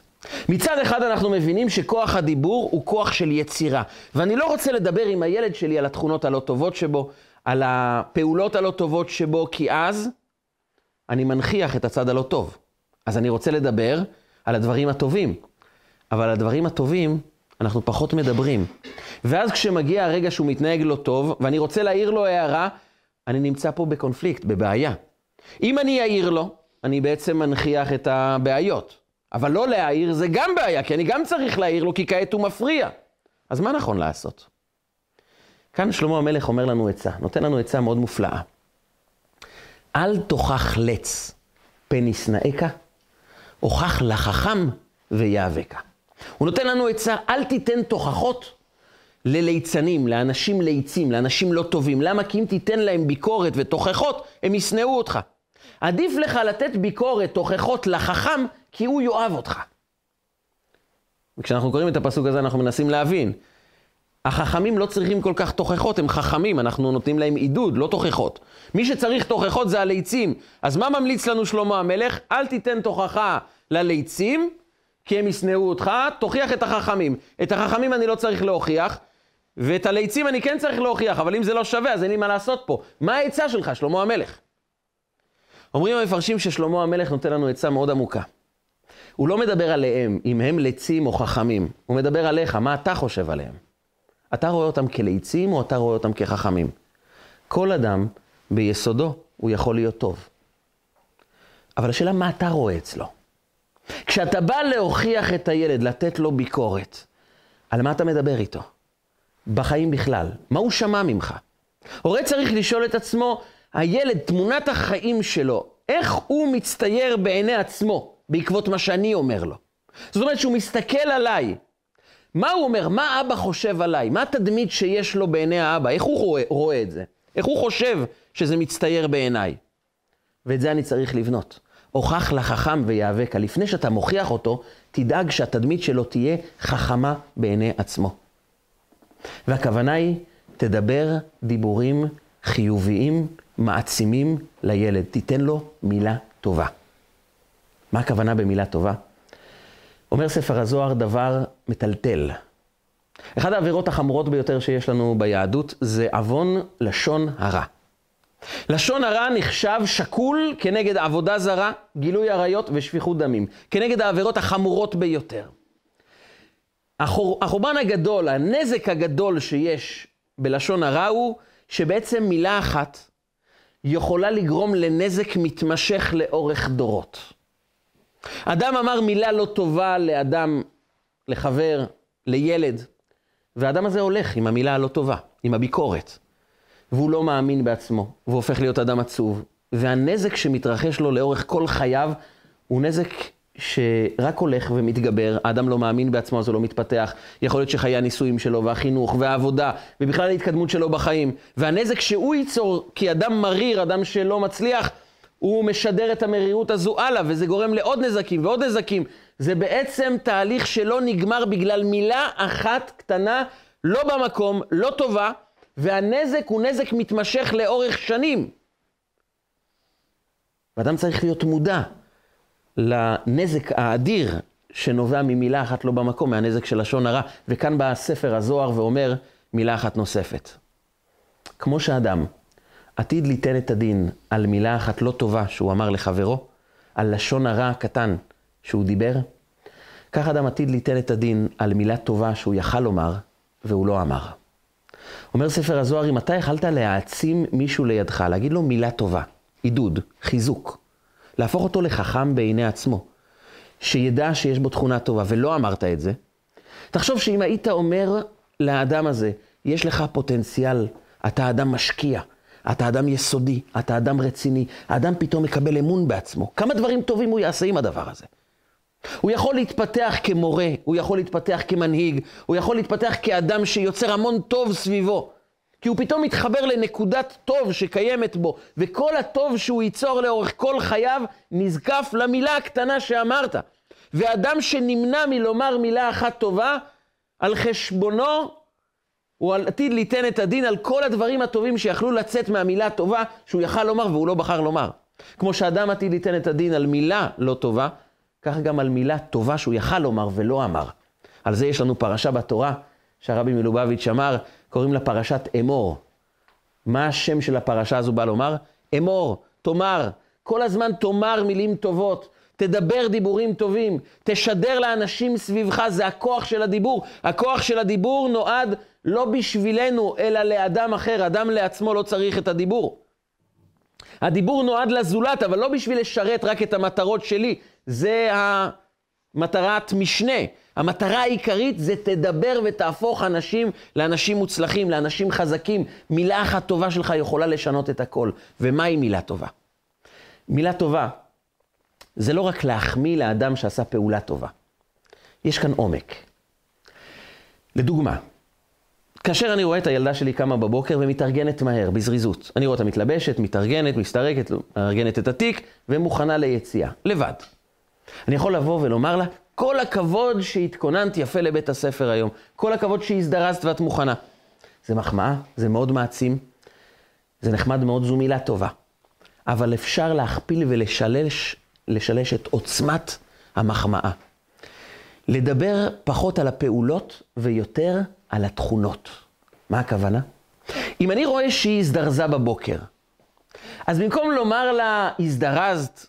מצד אחד אנחנו מבינים שכוח הדיבור הוא כוח של יצירה. ואני לא רוצה לדבר עם הילד שלי על התכונות הלא טובות שבו, על הפעולות הלא טובות שבו, כי אז אני מנחיח את הצד הלא טוב. אז אני רוצה לדבר על הדברים הטובים. אבל על הדברים הטובים אנחנו פחות מדברים. ואז כשמגיע הרגע שהוא מתנהג לא טוב, ואני רוצה להעיר לו הערה, אני נמצא פה בקונפליקט, בבעיה. אם אני אעיר לו, אני בעצם מנחיח את הבעיות. אבל לא להעיר זה גם בעיה, כי אני גם צריך להעיר לו, כי כעת הוא מפריע. אז מה נכון לעשות? כאן שלמה המלך אומר לנו עצה, נותן לנו עצה מאוד מופלאה. אל תוכח לץ, פן ישנאיך, הוכח לחכם ויאבקה. הוא נותן לנו עצה, אל תיתן תוכחות לליצנים, לאנשים ליצים, לאנשים לא טובים. למה? כי אם תיתן להם ביקורת ותוכחות, הם ישנאו אותך. עדיף לך לתת ביקורת, תוכחות לחכם, כי הוא יאהב אותך. וכשאנחנו קוראים את הפסוק הזה, אנחנו מנסים להבין. החכמים לא צריכים כל כך תוכחות, הם חכמים, אנחנו נותנים להם עידוד, לא תוכחות. מי שצריך תוכחות זה הליצים. אז מה ממליץ לנו שלמה המלך? אל תיתן תוכחה לליצים, כי הם ישנאו אותך, תוכיח את החכמים. את החכמים אני לא צריך להוכיח, ואת הליצים אני כן צריך להוכיח, אבל אם זה לא שווה, אז אין לי מה לעשות פה. מה העצה שלך, שלמה המלך? אומרים המפרשים ששלמה המלך נותן לנו עצה מאוד עמוקה. הוא לא מדבר עליהם, אם הם ליצים או חכמים. הוא מדבר עליך, מה אתה חושב עליהם. אתה רואה אותם כליצים או אתה רואה אותם כחכמים. כל אדם ביסודו הוא יכול להיות טוב. אבל השאלה מה אתה רואה אצלו. כשאתה בא להוכיח את הילד, לתת לו ביקורת, על מה אתה מדבר איתו? בחיים בכלל, מה הוא שמע ממך? הורה צריך לשאול את עצמו, הילד, תמונת החיים שלו, איך הוא מצטייר בעיני עצמו, בעקבות מה שאני אומר לו. זאת אומרת שהוא מסתכל עליי. מה הוא אומר? מה אבא חושב עליי? מה התדמית שיש לו בעיני האבא? איך הוא רואה את זה? איך הוא חושב שזה מצטייר בעיניי? ואת זה אני צריך לבנות. הוכח לחכם ויאבקה. לפני שאתה מוכיח אותו, תדאג שהתדמית שלו תהיה חכמה בעיני עצמו. והכוונה היא, תדבר דיבורים חיוביים, מעצימים לילד. תיתן לו מילה טובה. מה הכוונה במילה טובה? אומר ספר הזוהר דבר מטלטל. אחד העבירות החמורות ביותר שיש לנו ביהדות זה עוון לשון הרע. לשון הרע נחשב שקול כנגד עבודה זרה, גילוי עריות ושפיכות דמים. כנגד העבירות החמורות ביותר. החורבן הגדול, הנזק הגדול שיש בלשון הרע הוא שבעצם מילה אחת יכולה לגרום לנזק מתמשך לאורך דורות. אדם אמר מילה לא טובה לאדם, לחבר, לילד, והאדם הזה הולך עם המילה הלא טובה, עם הביקורת, והוא לא מאמין בעצמו, והוא הופך להיות אדם עצוב, והנזק שמתרחש לו לאורך כל חייו הוא נזק שרק הולך ומתגבר, האדם לא מאמין בעצמו, אז הוא לא מתפתח, יכול להיות שחיי הנישואים שלו והחינוך והעבודה, ובכלל ההתקדמות שלו בחיים, והנזק שהוא ייצור כי אדם מריר, אדם שלא מצליח, הוא משדר את המרירות הזו הלאה, וזה גורם לעוד נזקים ועוד נזקים. זה בעצם תהליך שלא נגמר בגלל מילה אחת קטנה, לא במקום, לא טובה, והנזק הוא נזק מתמשך לאורך שנים. ואדם צריך להיות מודע לנזק האדיר שנובע ממילה אחת לא במקום, מהנזק של לשון הרע. וכאן בא ספר הזוהר ואומר מילה אחת נוספת. כמו שאדם עתיד ליתן את הדין על מילה אחת לא טובה שהוא אמר לחברו, על לשון הרע הקטן שהוא דיבר, כך אדם עתיד ליתן את הדין על מילה טובה שהוא יכל לומר והוא לא אמר. אומר ספר הזוהר, אם אתה יכלת להעצים מישהו לידך, להגיד לו מילה טובה, עידוד, חיזוק, להפוך אותו לחכם בעיני עצמו, שידע שיש בו תכונה טובה ולא אמרת את זה, תחשוב שאם היית אומר לאדם הזה, יש לך פוטנציאל, אתה אדם משקיע, אתה אדם יסודי, אתה אדם רציני, האדם פתאום מקבל אמון בעצמו. כמה דברים טובים הוא יעשה עם הדבר הזה? הוא יכול להתפתח כמורה, הוא יכול להתפתח כמנהיג, הוא יכול להתפתח כאדם שיוצר המון טוב סביבו. כי הוא פתאום מתחבר לנקודת טוב שקיימת בו, וכל הטוב שהוא ייצור לאורך כל חייו נזקף למילה הקטנה שאמרת. ואדם שנמנע מלומר מילה אחת טובה, על חשבונו, הוא עתיד ליתן את הדין על כל הדברים הטובים שיכלו לצאת מהמילה הטובה שהוא יכל לומר והוא לא בחר לומר. כמו שאדם עתיד ליתן את הדין על מילה לא טובה, כך גם על מילה טובה שהוא יכל לומר ולא אמר. על זה יש לנו פרשה בתורה שהרבי מלובביץ' אמר, קוראים לה פרשת אמור. מה השם של הפרשה הזו בא לומר? אמור, תאמר, כל הזמן תאמר מילים טובות. תדבר דיבורים טובים, תשדר לאנשים סביבך, זה הכוח של הדיבור. הכוח של הדיבור נועד לא בשבילנו, אלא לאדם אחר. אדם לעצמו לא צריך את הדיבור. הדיבור נועד לזולת, אבל לא בשביל לשרת רק את המטרות שלי. זה המטרת משנה. המטרה העיקרית זה תדבר ותהפוך אנשים לאנשים מוצלחים, לאנשים חזקים. מילה אחת טובה שלך יכולה לשנות את הכל. ומה היא מילה טובה? מילה טובה זה לא רק להחמיא לאדם שעשה פעולה טובה. יש כאן עומק. לדוגמה, כאשר אני רואה את הילדה שלי קמה בבוקר ומתארגנת מהר, בזריזות. אני רואה אותה מתלבשת, מתארגנת, מסתרקת, מארגנת את התיק ומוכנה ליציאה, לבד. אני יכול לבוא ולומר לה, כל הכבוד שהתכוננת יפה לבית הספר היום. כל הכבוד שהזדרזת ואת מוכנה. זה מחמאה, זה מאוד מעצים. זה נחמד מאוד, זו מילה טובה. אבל אפשר להכפיל ולשלש את עוצמת המחמאה. לדבר פחות על הפעולות ויותר על התכונות. מה הכוונה? אם אני רואה שהיא הזדרזה בבוקר, אז במקום לומר לה, הזדרזת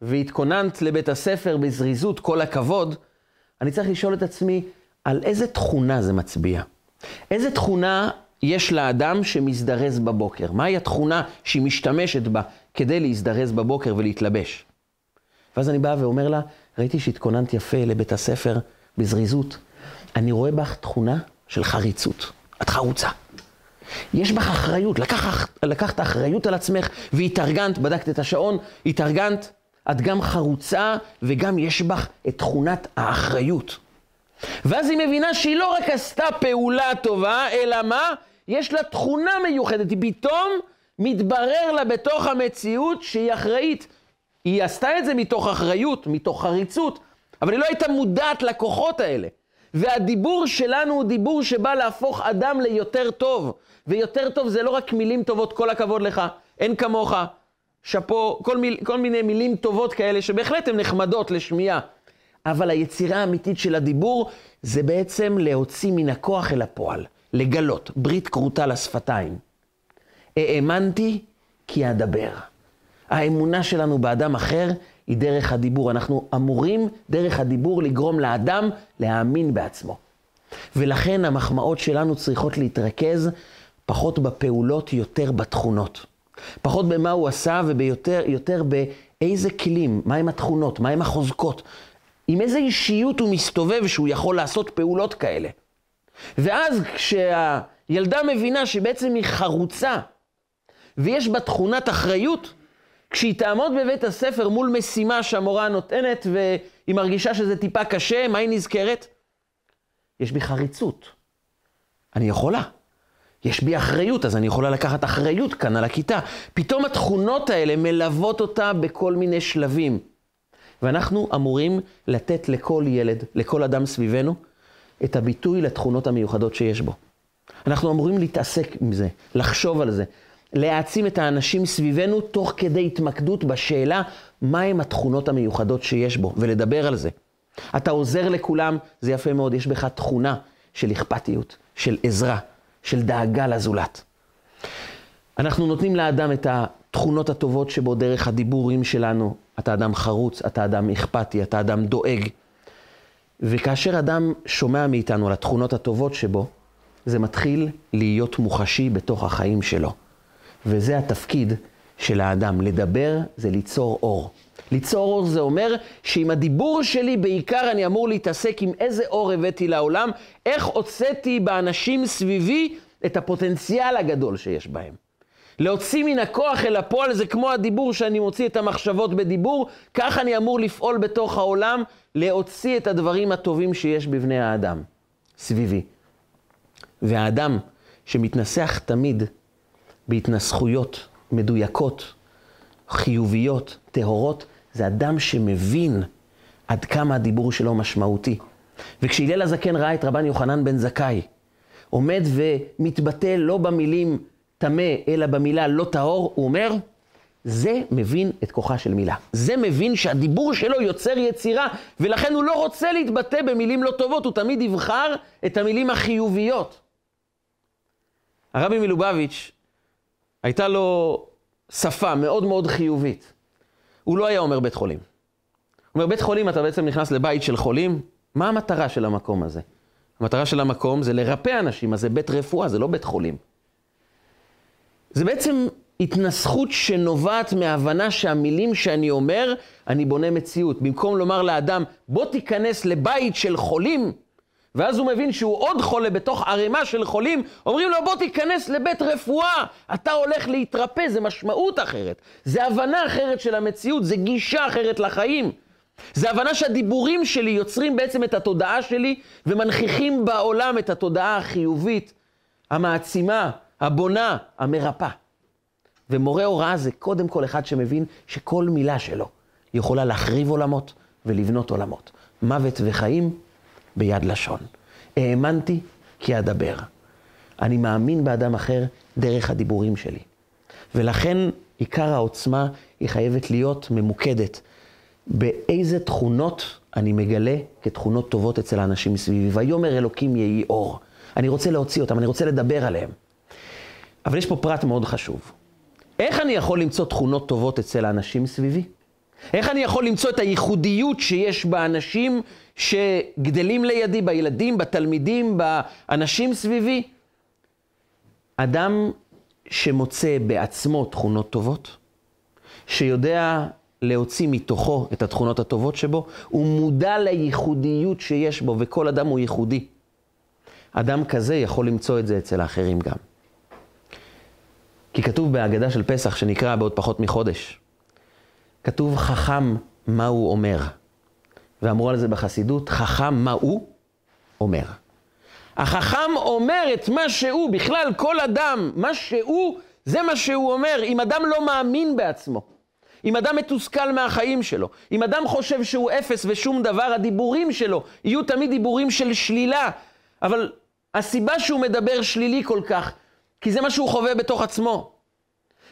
והתכוננת לבית הספר בזריזות, כל הכבוד, אני צריך לשאול את עצמי, על איזה תכונה זה מצביע? איזה תכונה יש לאדם שמזדרז בבוקר? מהי התכונה שהיא משתמשת בה כדי להזדרז בבוקר ולהתלבש? ואז אני בא ואומר לה, ראיתי שהתכוננת יפה לבית הספר בזריזות. אני רואה בך תכונה של חריצות. את חרוצה. יש בך אחריות. לקחת אחריות על עצמך והתארגנת, בדקת את השעון, התארגנת. את גם חרוצה וגם יש בך את תכונת האחריות. ואז היא מבינה שהיא לא רק עשתה פעולה טובה, אלא מה? יש לה תכונה מיוחדת. היא פתאום מתברר לה בתוך המציאות שהיא אחראית. היא עשתה את זה מתוך אחריות, מתוך חריצות, אבל היא לא הייתה מודעת לכוחות האלה. והדיבור שלנו הוא דיבור שבא להפוך אדם ליותר טוב. ויותר טוב זה לא רק מילים טובות, כל הכבוד לך, אין כמוך, שפו, כל מיני מילים טובות כאלה שבהחלט הן נחמדות לשמיעה. אבל היצירה האמיתית של הדיבור זה בעצם להוציא מן הכוח אל הפועל, לגלות, ברית קרוטה לשפתיים. האמנתי כי אדבר. האמונה שלנו באדם אחר היא דרך הדיבור. אנחנו אמורים דרך הדיבור לגרום לאדם להאמין בעצמו. ולכן המחמאות שלנו צריכות להתרכז פחות בפעולות, יותר בתכונות. פחות במה הוא עשה וביותר באיזה כלים, מהם התכונות, מהם החוזקות. עם איזה אישיות הוא מסתובב שהוא יכול לעשות פעולות כאלה. ואז כשהילדה מבינה שבעצם היא חרוצה ויש בה תכונת אחריות, כשהיא תעמוד בבית הספר מול משימה שהמורה נותנת והיא מרגישה שזה טיפה קשה, מה היא נזכרת? יש בי חריצות. אני יכולה. יש בי אחריות, אז אני יכולה לקחת אחריות כאן על הכיתה. פתאום התכונות האלה מלוות אותה בכל מיני שלבים. ואנחנו אמורים לתת לכל ילד, לכל אדם סביבנו, את הביטוי לתכונות המיוחדות שיש בו. אנחנו אמורים להתעסק עם זה, לחשוב על זה. להעצים את האנשים סביבנו תוך כדי התמקדות בשאלה מהם התכונות המיוחדות שיש בו, ולדבר על זה. אתה עוזר לכולם, זה יפה מאוד, יש בך תכונה של אכפתיות, של עזרה, של דאגה לזולת. אנחנו נותנים לאדם את התכונות הטובות שבו דרך הדיבורים שלנו. אתה אדם חרוץ, אתה אדם אכפתי, אתה אדם דואג. וכאשר אדם שומע מאיתנו על התכונות הטובות שבו, זה מתחיל להיות מוחשי בתוך החיים שלו. וזה התפקיד של האדם. לדבר זה ליצור אור. ליצור אור זה אומר שעם הדיבור שלי בעיקר אני אמור להתעסק עם איזה אור הבאתי לעולם, איך הוצאתי באנשים סביבי את הפוטנציאל הגדול שיש בהם. להוציא מן הכוח אל הפועל זה כמו הדיבור שאני מוציא את המחשבות בדיבור, כך אני אמור לפעול בתוך העולם, להוציא את הדברים הטובים שיש בבני האדם סביבי. והאדם שמתנסח תמיד בהתנסחויות מדויקות, חיוביות, טהורות, זה אדם שמבין עד כמה הדיבור שלו משמעותי. וכשהלל הזקן ראה את רבן יוחנן בן זכאי, עומד ומתבטא לא במילים תמה, אלא במילה לא טהור, הוא אומר, זה מבין את כוחה של מילה. זה מבין שהדיבור שלו יוצר יצירה, ולכן הוא לא רוצה להתבטא במילים לא טובות, הוא תמיד יבחר את המילים החיוביות. הרבי מלובביץ' הייתה לו שפה מאוד מאוד חיובית. הוא לא היה אומר בית חולים. אומר, בית חולים, אתה בעצם נכנס לבית של חולים, מה המטרה של המקום הזה? המטרה של המקום זה לרפא אנשים, אז זה בית רפואה, זה לא בית חולים. זה בעצם התנסחות שנובעת מההבנה שהמילים שאני אומר, אני בונה מציאות. במקום לומר לאדם, בוא תיכנס לבית של חולים, ואז הוא מבין שהוא עוד חולה בתוך ערימה של חולים, אומרים לו, בוא תיכנס לבית רפואה, אתה הולך להתרפא, זה משמעות אחרת. זה הבנה אחרת של המציאות, זה גישה אחרת לחיים. זה הבנה שהדיבורים שלי יוצרים בעצם את התודעה שלי, ומנכיחים בעולם את התודעה החיובית, המעצימה, הבונה, המרפא. ומורה הוראה זה קודם כל אחד שמבין שכל מילה שלו יכולה להחריב עולמות ולבנות עולמות. מוות וחיים ביד לשון. האמנתי כי אדבר. אני מאמין באדם אחר דרך הדיבורים שלי. ולכן עיקר העוצמה היא חייבת להיות ממוקדת. באיזה תכונות אני מגלה כתכונות טובות אצל האנשים מסביבי. ויאמר אלוקים יהי אור. אני רוצה להוציא אותם, אני רוצה לדבר עליהם. אבל יש פה פרט מאוד חשוב. איך אני יכול למצוא תכונות טובות אצל האנשים סביבי? איך אני יכול למצוא את הייחודיות שיש באנשים שגדלים לידי, בילדים, בתלמידים, באנשים סביבי? אדם שמוצא בעצמו תכונות טובות, שיודע להוציא מתוכו את התכונות הטובות שבו, הוא מודע לייחודיות שיש בו, וכל אדם הוא ייחודי. אדם כזה יכול למצוא את זה אצל האחרים גם. כי כתוב בהגדה של פסח שנקרא בעוד פחות מחודש. כתוב חכם מה הוא אומר. ואמרו על זה בחסידות, חכם מה הוא אומר. החכם אומר את מה שהוא, בכלל כל אדם, מה שהוא, זה מה שהוא אומר. אם אדם לא מאמין בעצמו, אם אדם מתוסכל מהחיים שלו, אם אדם חושב שהוא אפס ושום דבר, הדיבורים שלו יהיו תמיד דיבורים של שלילה. אבל הסיבה שהוא מדבר שלילי כל כך, כי זה מה שהוא חווה בתוך עצמו.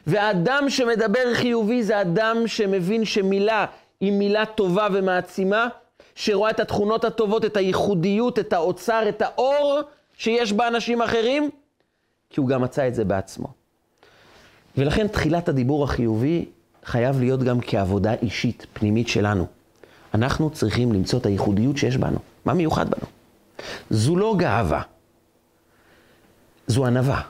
והאדם שמדבר חיובי זה אדם שמבין שמילה היא מילה טובה ומעצימה, שרואה את התכונות הטובות, את הייחודיות, את האוצר, את האור שיש באנשים אחרים, כי הוא גם מצא את זה בעצמו. ולכן תחילת הדיבור החיובי חייב להיות גם כעבודה אישית, פנימית שלנו. אנחנו צריכים למצוא את הייחודיות שיש בנו. מה מיוחד בנו? זו לא גאווה, זו ענווה.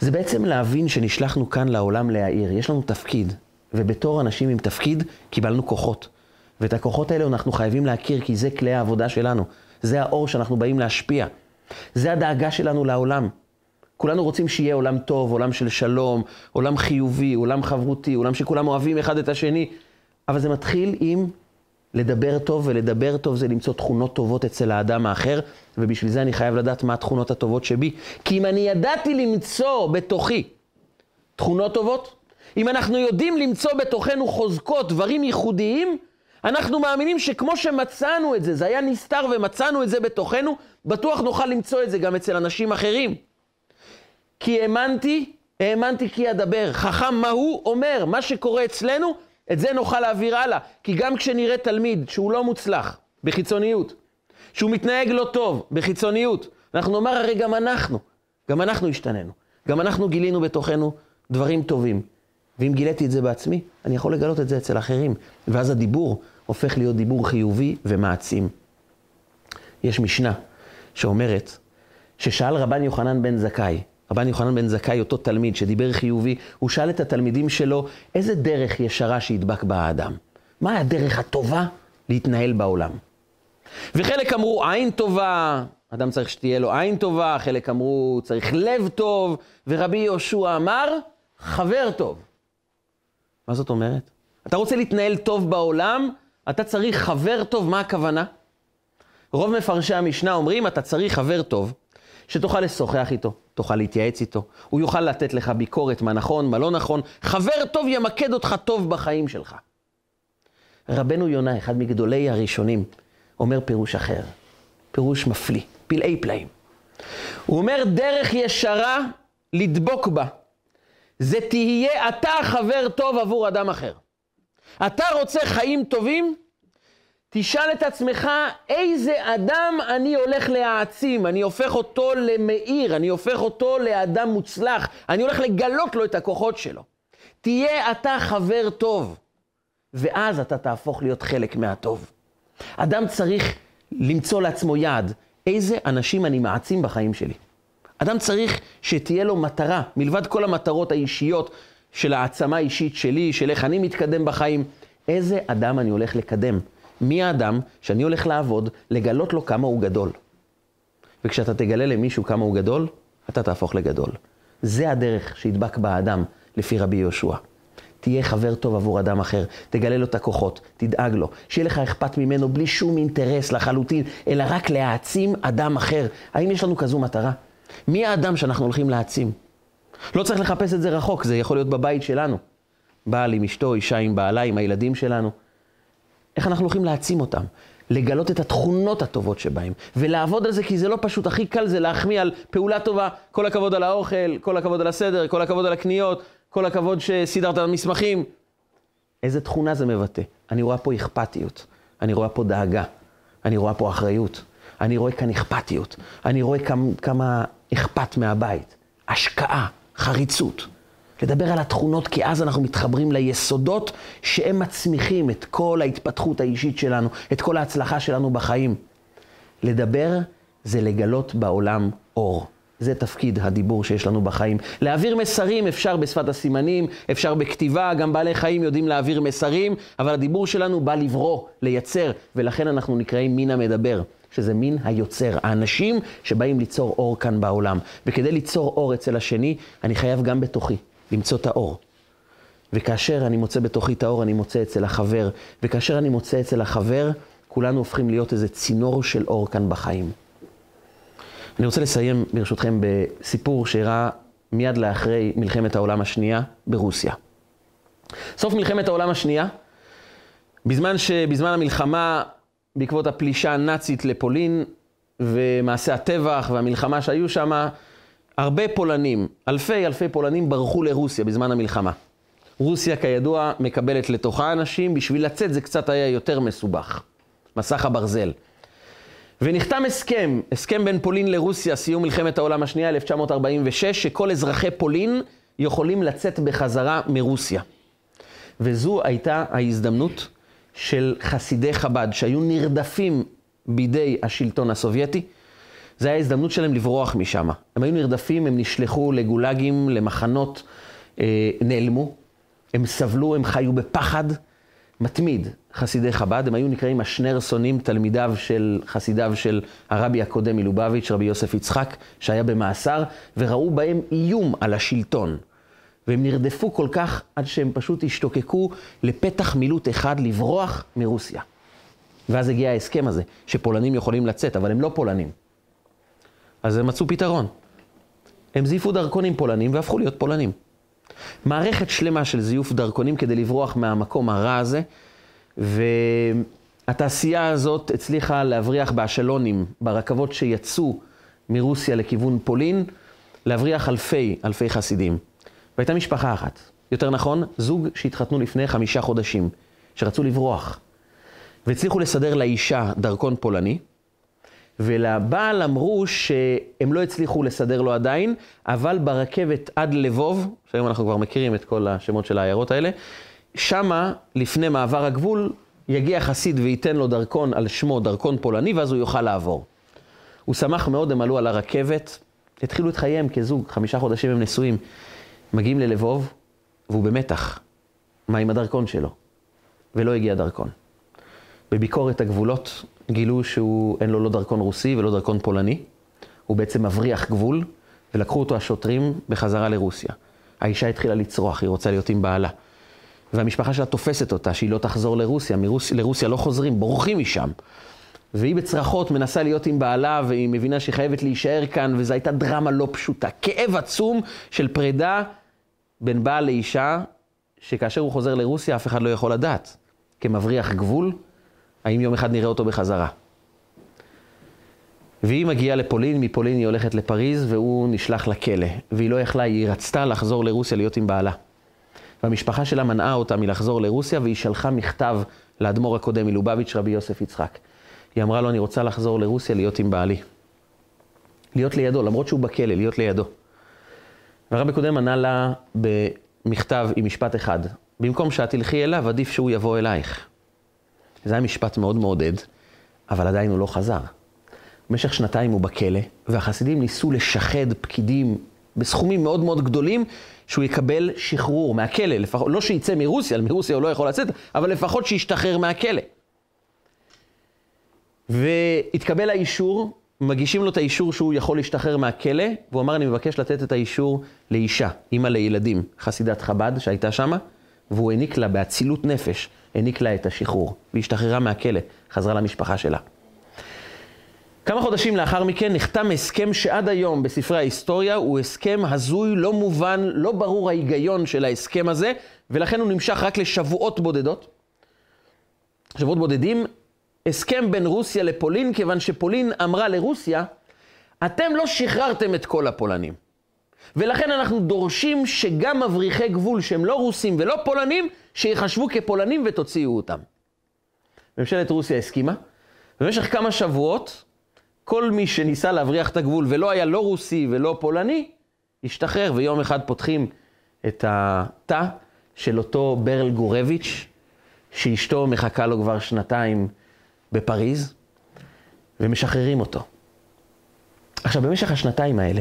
זה בעצם להבין שנשלחנו כאן לעולם להעיר. יש לנו תפקיד, ובתור אנשים עם תפקיד קיבלנו כוחות. ואת הכוחות האלה אנחנו חייבים להכיר, כי זה כלי העבודה שלנו. זה האור שאנחנו באים להשפיע. זה הדאגה שלנו לעולם. כולנו רוצים שיהיה עולם טוב, עולם של שלום, עולם חיובי, עולם חברותי, עולם שכולם אוהבים אחד את השני. אבל זה מתחיל עם לדבר טוב, ולדבר טוב זה למצוא תכונות טובות אצל האדם האחר, ובשביל זה אני חייב לדעת מה התכונות הטובות שבי. כי אם אני ידעתי למצוא בתוכי תכונות טובות, אם אנחנו יודעים למצוא בתוכנו חוזקות, דברים ייחודיים, אנחנו מאמינים שכמו שמצאנו את זה, זה היה נסתר ומצאנו את זה בתוכנו, בטוח נוכל למצוא את זה גם אצל אנשים אחרים. כי האמנתי כי אדבר. חכם מה הוא אומר, מה שקורה אצלנו, את זה נוכל להעביר הלאה, כי גם כשנראה תלמיד שהוא לא מוצלח בחיצוניות, שהוא מתנהג לא טוב בחיצוניות, אנחנו נאמר הרי גם אנחנו השתננו, גם אנחנו גילינו בתוכנו דברים טובים. ואם גיליתי את זה בעצמי, אני יכול לגלות את זה אצל אחרים, ואז הדיבור הופך להיות דיבור חיובי ומעצים. יש משנה שאומרת ששאל רבן יוחנן בן זכאי, רבן יוחנן בן זכאי, אותו תלמיד שדיבר חיובי, הוא שאל את התלמידים שלו, איזה דרך ישרה שידבק בה האדם? מה הדרך הטובה להתנהל בעולם? וחלק אמרו, עין טובה, אדם צריך שתהיה לו עין טובה, חלק אמרו, צריך לב טוב, ורבי יהושע אמר, חבר טוב. מה זאת אומרת? אתה רוצה להתנהל טוב בעולם, אתה צריך חבר טוב, מה הכוונה? רוב מפרשי המשנה אומרים, אתה צריך חבר טוב, שתוכל לשוחח איתו, תוכל להתייעץ איתו, הוא יוכל לתת לך ביקורת מה נכון, מה לא נכון, חבר טוב ימקד אותך טוב בחיים שלך. רבנו יונה, אחד מגדולי הראשונים, אומר פירוש אחר, פירוש מפליא, פלאי פלאים. הוא אומר דרך ישרה לדבוק בה, זה תהיה אתה חבר טוב עבור אדם אחר. אתה רוצה חיים טובים? תשאל את עצמך, איזה אדם אני הולך להעצים, אני הופך אותו למאיר, אני הופך אותו לאדם מוצלח, אני הולך לגלות לו את הכוחות שלו. תהיה אתה חבר טוב. ואז אתה תהפוך להיות חלק מהטוב. אדם צריך למצוא לעצמו יעד, איזה אנשים אני מעצים בחיים שלי. אדם צריך שתהיה לו מטרה, מלבד כל המטרות האישיות של העצמה האישית שלי, של איך אני מתקדם בחיים, איזה אדם אני הולך לקדם. מי האדם שאני הולך לעבוד, לגלות לו כמה הוא גדול. וכשאתה תגלה למישהו כמה הוא גדול, אתה תהפוך לגדול. זה הדרך שידבק באדם לפי רבי יהושע. תהיה חבר טוב עבור אדם אחר, תגלה לו את הכוחות, תדאג לו, שיהיה לך אכפת ממנו בלי שום אינטרס לחלוטין, אלא רק להעצים אדם אחר. האם יש לנו כזו מטרה? מי האדם שאנחנו הולכים להעצים? לא צריך לחפש את זה רחוק, זה יכול להיות בבית שלנו. בעל עם אשתו, אישה עם בעלה, עם הילדים שלנו. איך אנחנו הולכים להעצים אותם? לגלות את התכונות הטובות שבהם, ולעבוד על זה, כי זה לא פשוט. הכי קל זה להחמיא על פעולה טובה, כל הכבוד על האוכל, כל הכבוד על הסדר, כל הכבוד על הקניות, כל הכבוד שסידרת על המסמכים. איזה תכונה זה מבטא? אני רואה פה אכפתיות, אני רואה פה דאגה, אני רואה פה אחריות, אני רואה כאן אכפתיות, אני רואה כמה אכפת מהבית, השקעה, חריצות. לדבר על התכונות, כי אז אנחנו מתחברים ליסודות שהם מצמיחים את כל ההתפתחות האישית שלנו, את כל ההצלחה שלנו בחיים. לדבר זה לגלות בעולם אור. זה תפקיד הדיבור שיש לנו בחיים. להעביר מסרים אפשר בשפת הסימנים, אפשר בכתיבה, גם בעלי חיים יודעים להעביר מסרים, אבל הדיבור שלנו בא לברוא, לייצר, ולכן אנחנו נקראים מין המדבר, שזה מין היוצר, האנשים שבאים ליצור אור כאן בעולם. וכדי ליצור אור אצל השני, אני חייב גם בתוכי למצוא את האור. וכאשר אני מוצא בתוכי את האור, אני מוצא אצל החבר. וכאשר אני מוצא אצל החבר, כולנו הופכים להיות איזה צינור של אור כאן בחיים. אני רוצה לסיים ברשותכם בסיפור שאירע מיד לאחרי מלחמת העולם השנייה ברוסיה. סוף מלחמת העולם השנייה, בזמן המלחמה, בעקבות הפלישה הנאצית לפולין, ומעשה הטבח והמלחמה שהיו שם, הרבה פולנים, אלפי פולנים ברחו לרוסיה בזמן המלחמה. רוסיה כידוע מקבלת לתוכה אנשים, בשביל לצאת זה קצת היה יותר מסובך. מסך הברזל. ונחתם הסכם בין פולין לרוסיה, סיום מלחמת העולם השנייה 1946, שכל אזרחי פולין יכולים לצאת בחזרה מרוסיה. וזו הייתה ההזדמנות של חסידי חב"ד, שהיו נרדפים בידי השלטון הסובייטי. זו הייתה ההזדמנות שלהם לברוח משם. הם היו נרדפים, הם נשלחו לגולגים, למחנות, נעלמו. הם סבלו, הם חיו בפחד. מתמיד חסידי חב"ד, הם היו נקראים השנרסונים, חסידיו של הרבי הקודם מלובביץ', רבי יוסף יצחק, שהיה במאסר, וראו בהם איום על השלטון. והם נרדפו כל כך עד שהם פשוט השתוקקו לפתח מילוט אחד, לברוח מרוסיה. ואז הגיע ההסכם הזה, שפולנים יכולים לצאת, אבל הם לא פולנים. אז הם מצאו פתרון. הם זיפו דרכונים פולנים והפכו להיות פולנים. מערכת שלמה של זיוף דרכונים כדי לברוח מהמקום הרע הזה, והתעשייה הזאת הצליחה להבריח באשלונים, ברכבות שיצאו מרוסיה לכיוון פולין, להבריח אלפי חסידים. והייתה משפחה אחת, יותר נכון, זוג שהתחתנו לפני 5 חודשים, שרצו לברוח. והצליחו לסדר לאישה דרכון פולני, ולבעל אמרו שהם לא הצליחו לסדר לו עדיין, אבל ברכבת עד לבוב, שהיום אנחנו כבר מכירים את כל השמות של העיירות האלה, שמה, לפני מעבר הגבול, יגיע חסיד וייתן לו דרכון על שמו, דרכון פולני, ואז הוא יוכל לעבור. הוא שמח מאוד, הם עלו על הרכבת, התחילו את חייהם כזוג, 5 חודשים הם נשואים, מגיעים ללבוב, והוא במתח. מה עם הדרכון שלו? ולא הגיע דרכון. בביקורת הגבולות, גילו שאין לו לא דרכון רוסי ולא דרכון פולני. הוא בעצם מבריח גבול, ולקחו אותו השוטרים בחזרה לרוסיה. האישה התחילה לצרוח, היא רוצה להיות עם בעלה. והמשפחה שלה תופסת אותה, שהיא לא תחזור לרוסיה, לרוסיה לא חוזרים, בורחים משם. והיא בצרחות מנסה להיות עם בעלה, והיא מבינה שהיא חייבת להישאר כאן, וזו הייתה דרמה לא פשוטה. כאב עצום של פרידה בין בעל לאישה, שכאשר הוא חוזר לרוסיה, אף אחד לא יכול לדעת. כמבריח גבול, האם יום אחד נראה אותו בחזרה. והיא מגיעה לפולין, מפולין היא הולכת לפריז, והוא נשלח לכלא. והיא לא יכלה, היא רצתה לחזור לרוסיה להיות עם בעלה. והמשפחה שלה מנעה אותה מלחזור לרוסיה, והיא שלחה מכתב לאדמו"ר הקודם מלובביץ' רבי יוסף יצחק. היא אמרה לו, אני רוצה לחזור לרוסיה להיות עם בעלי. להיות לידו, למרות שהוא בכלא, להיות לידו. והרבי קודם ענה לה במכתב עם משפט אחד. במקום שאת תלכי אליו, עדיף שהוא יבוא אלייך. זה היה משפט מאוד מעודד, אבל עדיין הוא לא חזר. במשך 2 הוא בכלא, והחסידים ניסו לשחד פקידים בסכומים מאוד מאוד גדולים, שהוא יקבל שחרור מהכלא, לפחות, לא שיצא מרוסיה, מרוסיה הוא לא יכול לצאת, אבל לפחות שישתחרר מהכלא. והתקבל האישור, מגישים לו את האישור שהוא יכול להשתחרר מהכלא, והוא אמר, אני מבקש לתת את האישור לאישה, אמא לילדים, חסידת חב"ד שהייתה שמה, והוא העניק לה באצילות נפש, העניק לה את השחרור, והשתחררה מהכלא, חזרה למשפחה שלה. כמה חודשים לאחר מכן נחתם הסכם שעד היום בספרי ההיסטוריה הוא הסכם הזוי, לא מובן, לא ברור ההיגיון של ההסכם הזה, ולכן הוא נמשך רק לשבועות בודדות. שבועות בודדים, הסכם בין רוסיה לפולין, כיוון שפולין אמרה לרוסיה, אתם לא שחררתם את כל הפולנים. ולכן אנחנו דורשים שגם מבריחי גבול שהם לא רוסים ולא פולנים, שיחשבו כפולנים ותוציאו אותם. ממשלת רוסיה הסכימה, במשך כמה שבועות, כל מי שניסה להבריח את הגבול ולא היה לא רוסי ולא פולני, השתחרר, ויום אחד פותחים את התא של אותו ברל גורביץ', שאשתו מחכה לו כבר 2 בפריז, ומשחררים אותו. עכשיו, במשך 2 האלה,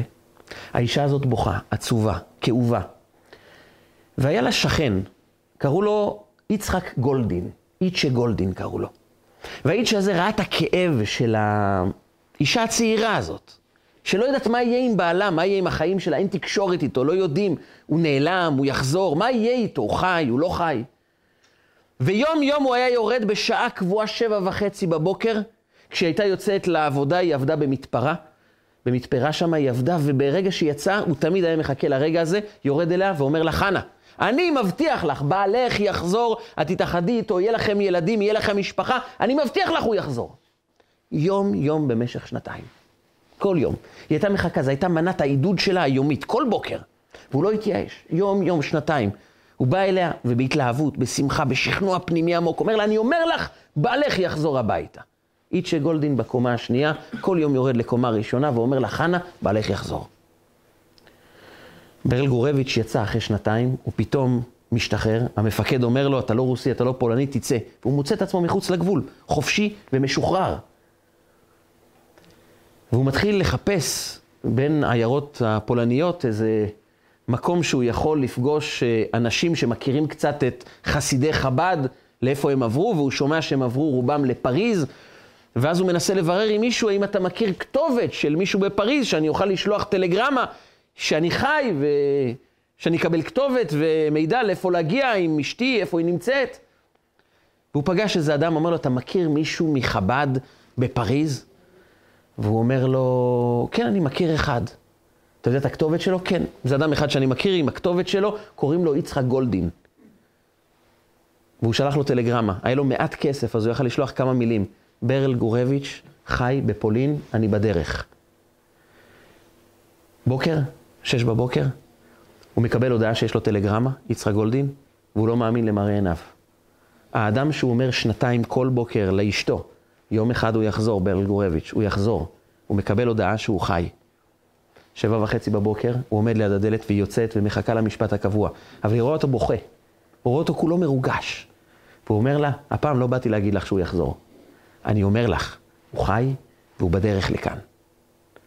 האישה הזאת בוכה, עצובה, כאובה. והיה לה שכן, קראו לו יצחק גולדין, איצ'ה גולדין קראו לו. והאיצ'ה הזה ראה את הכאב של האישה הצעירה הזאת, שלא יודעת מה יהיה עם בעלה, מה יהיה עם החיים שלה, אין תקשורת איתו, לא יודעים, הוא נעלם, הוא יחזור, מה יהיה איתו, הוא חי, הוא לא חי. ויום יום הוא היה יורד בשעה קבועה 7:30 בבוקר, כשהייתה יוצאת לעבודה, היא עבדה במתפרה, במתפרה שם היא עבדה, וברגע שהיא יצאה, הוא תמיד היה מחכה לרגע הזה, יורד אליה ואומר לה, חנה, אני מבטיח לך, בעלך יחזור, את תתאחדי איתו, יהיה לכם ילדים, יהיה לכם משפחה, אני מבטיח לך, הוא יחזור. יום יום במשך 2. כל יום. היא הייתה מחכה, זו הייתה מנת העידוד שלה היומית, כל בוקר. והוא לא התייאש. יום יום 2. הוא בא אליה, ובהתלהבות, בשמחה, בשכנוע פנימי עמוק, אומר לה, אני אומר לך, בעלך יחזור הביתה. איצ'ה גולדין בקומה השנייה, כל יום יורד לקומה ראשונה, ואומר לה, חנה, בעלך יחזור. ברל גורביץ' יצא אחרי 2, הוא פתאום משתחרר, המפקד אומר לו, אתה לא רוסי, אתה לא פולני, תצא. והוא מוצא את עצמו מחוץ לגבול, חופשי ומשוחרר. והוא מתחיל לחפש בין העיירות הפולניות איזה מקום שהוא יכול לפגוש אנשים שמכירים קצת את חסידי חב"ד, לאיפה הם עברו, והוא שומע שהם עברו רובם לפריז, ואז הוא מנסה לברר עם מישהו, האם אתה מכיר כתובת של מישהו בפריז, שאני אוכל לשלוח טלגרמה, שאני חי ושאני אקבל כתובת ומידע לאיפה להגיע עם אשתי, איפה היא נמצאת. והוא פגש איזה אדם, אומר לו, אתה מכיר מישהו מחב"ד בפריז? והוא אומר לו, כן, אני מכיר אחד. אתה יודע את הכתובת שלו? כן. זה אדם אחד שאני מכיר עם הכתובת שלו, קוראים לו יצחק גולדין. והוא שלח לו טלגרמה. היה לו מעט כסף, אז הוא יכל לשלוח כמה מילים. ברל גורביץ' חי בפולין, אני בדרך. בוקר, 6:00, הוא מקבל הודעה שיש לו טלגרמה, יצחק גולדין, והוא לא מאמין למראה עיניו. האדם שהוא אומר 2 כל בוקר לאשתו, יום אחד הוא יחזור, ברל גורביץ', הוא יחזור. הוא מקבל הודעה שהוא חי. 7:30, הוא עומד ליד הדלת והיא יוצאת ומחכה למשפט הקבוע. אבל היא רואה אותו בוכה. הוא רואה אותו כולו מרוגש. והוא אומר לה, הפעם לא באתי להגיד לך שהוא יחזור. אני אומר לך, הוא חי והוא בדרך לכאן.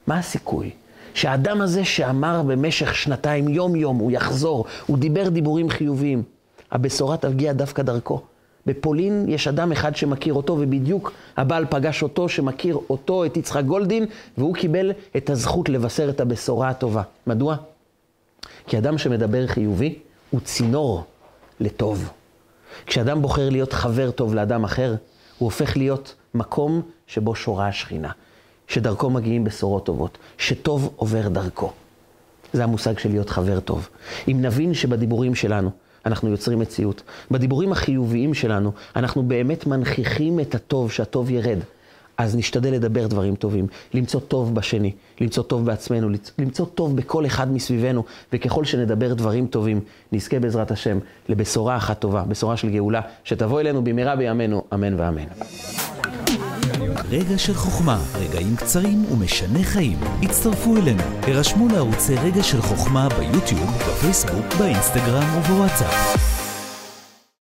מה הסיכוי? שהאדם הזה שאמר במשך 2 יום יום, הוא יחזור, הוא דיבר דיבורים חיוביים. הבשורה תגיע דווקא דרכו. בפולין יש אדם אחד שמכיר אותו, ובדיוק הבעל פגש אותו שמכיר אותו, את יצחק גולדין, והוא קיבל את הזכות לבשר את הבשורה הטובה. מדוע? כי אדם שמדבר חיובי הוא צינור לטוב. כשאדם בוחר להיות חבר טוב לאדם אחר, הוא הופך להיות מקום שבו שורה השכינה, שדרכו מגיעים בשורות טובות, שטוב עובר דרכו. זה המושג של להיות חבר טוב. אם נבין שבדיבורים שלנו, אנחנו יוצרים מציאות. בדיבורים החיוביים שלנו, אנחנו באמת מנכיחים את הטוב, שהטוב ירד. אז נשתדל לדבר דברים טובים, למצוא טוב בשני, למצוא טוב בעצמנו, למצוא טוב בכל אחד מסביבנו, וככל שנדבר דברים טובים, נזכה בעזרת השם לבשורה אחת טובה, בשורה של גאולה, שתבוא אלינו במהרה בימינו, אמן ואמן. רגע של חוכמה, רגעים קצרים ומשנה חיים. הצטרפו אלינו, הרשמו לערוצי רגע של חוכמה ביוטיוב, בפייסבוק, באינסטגרם ובוואטסאפ.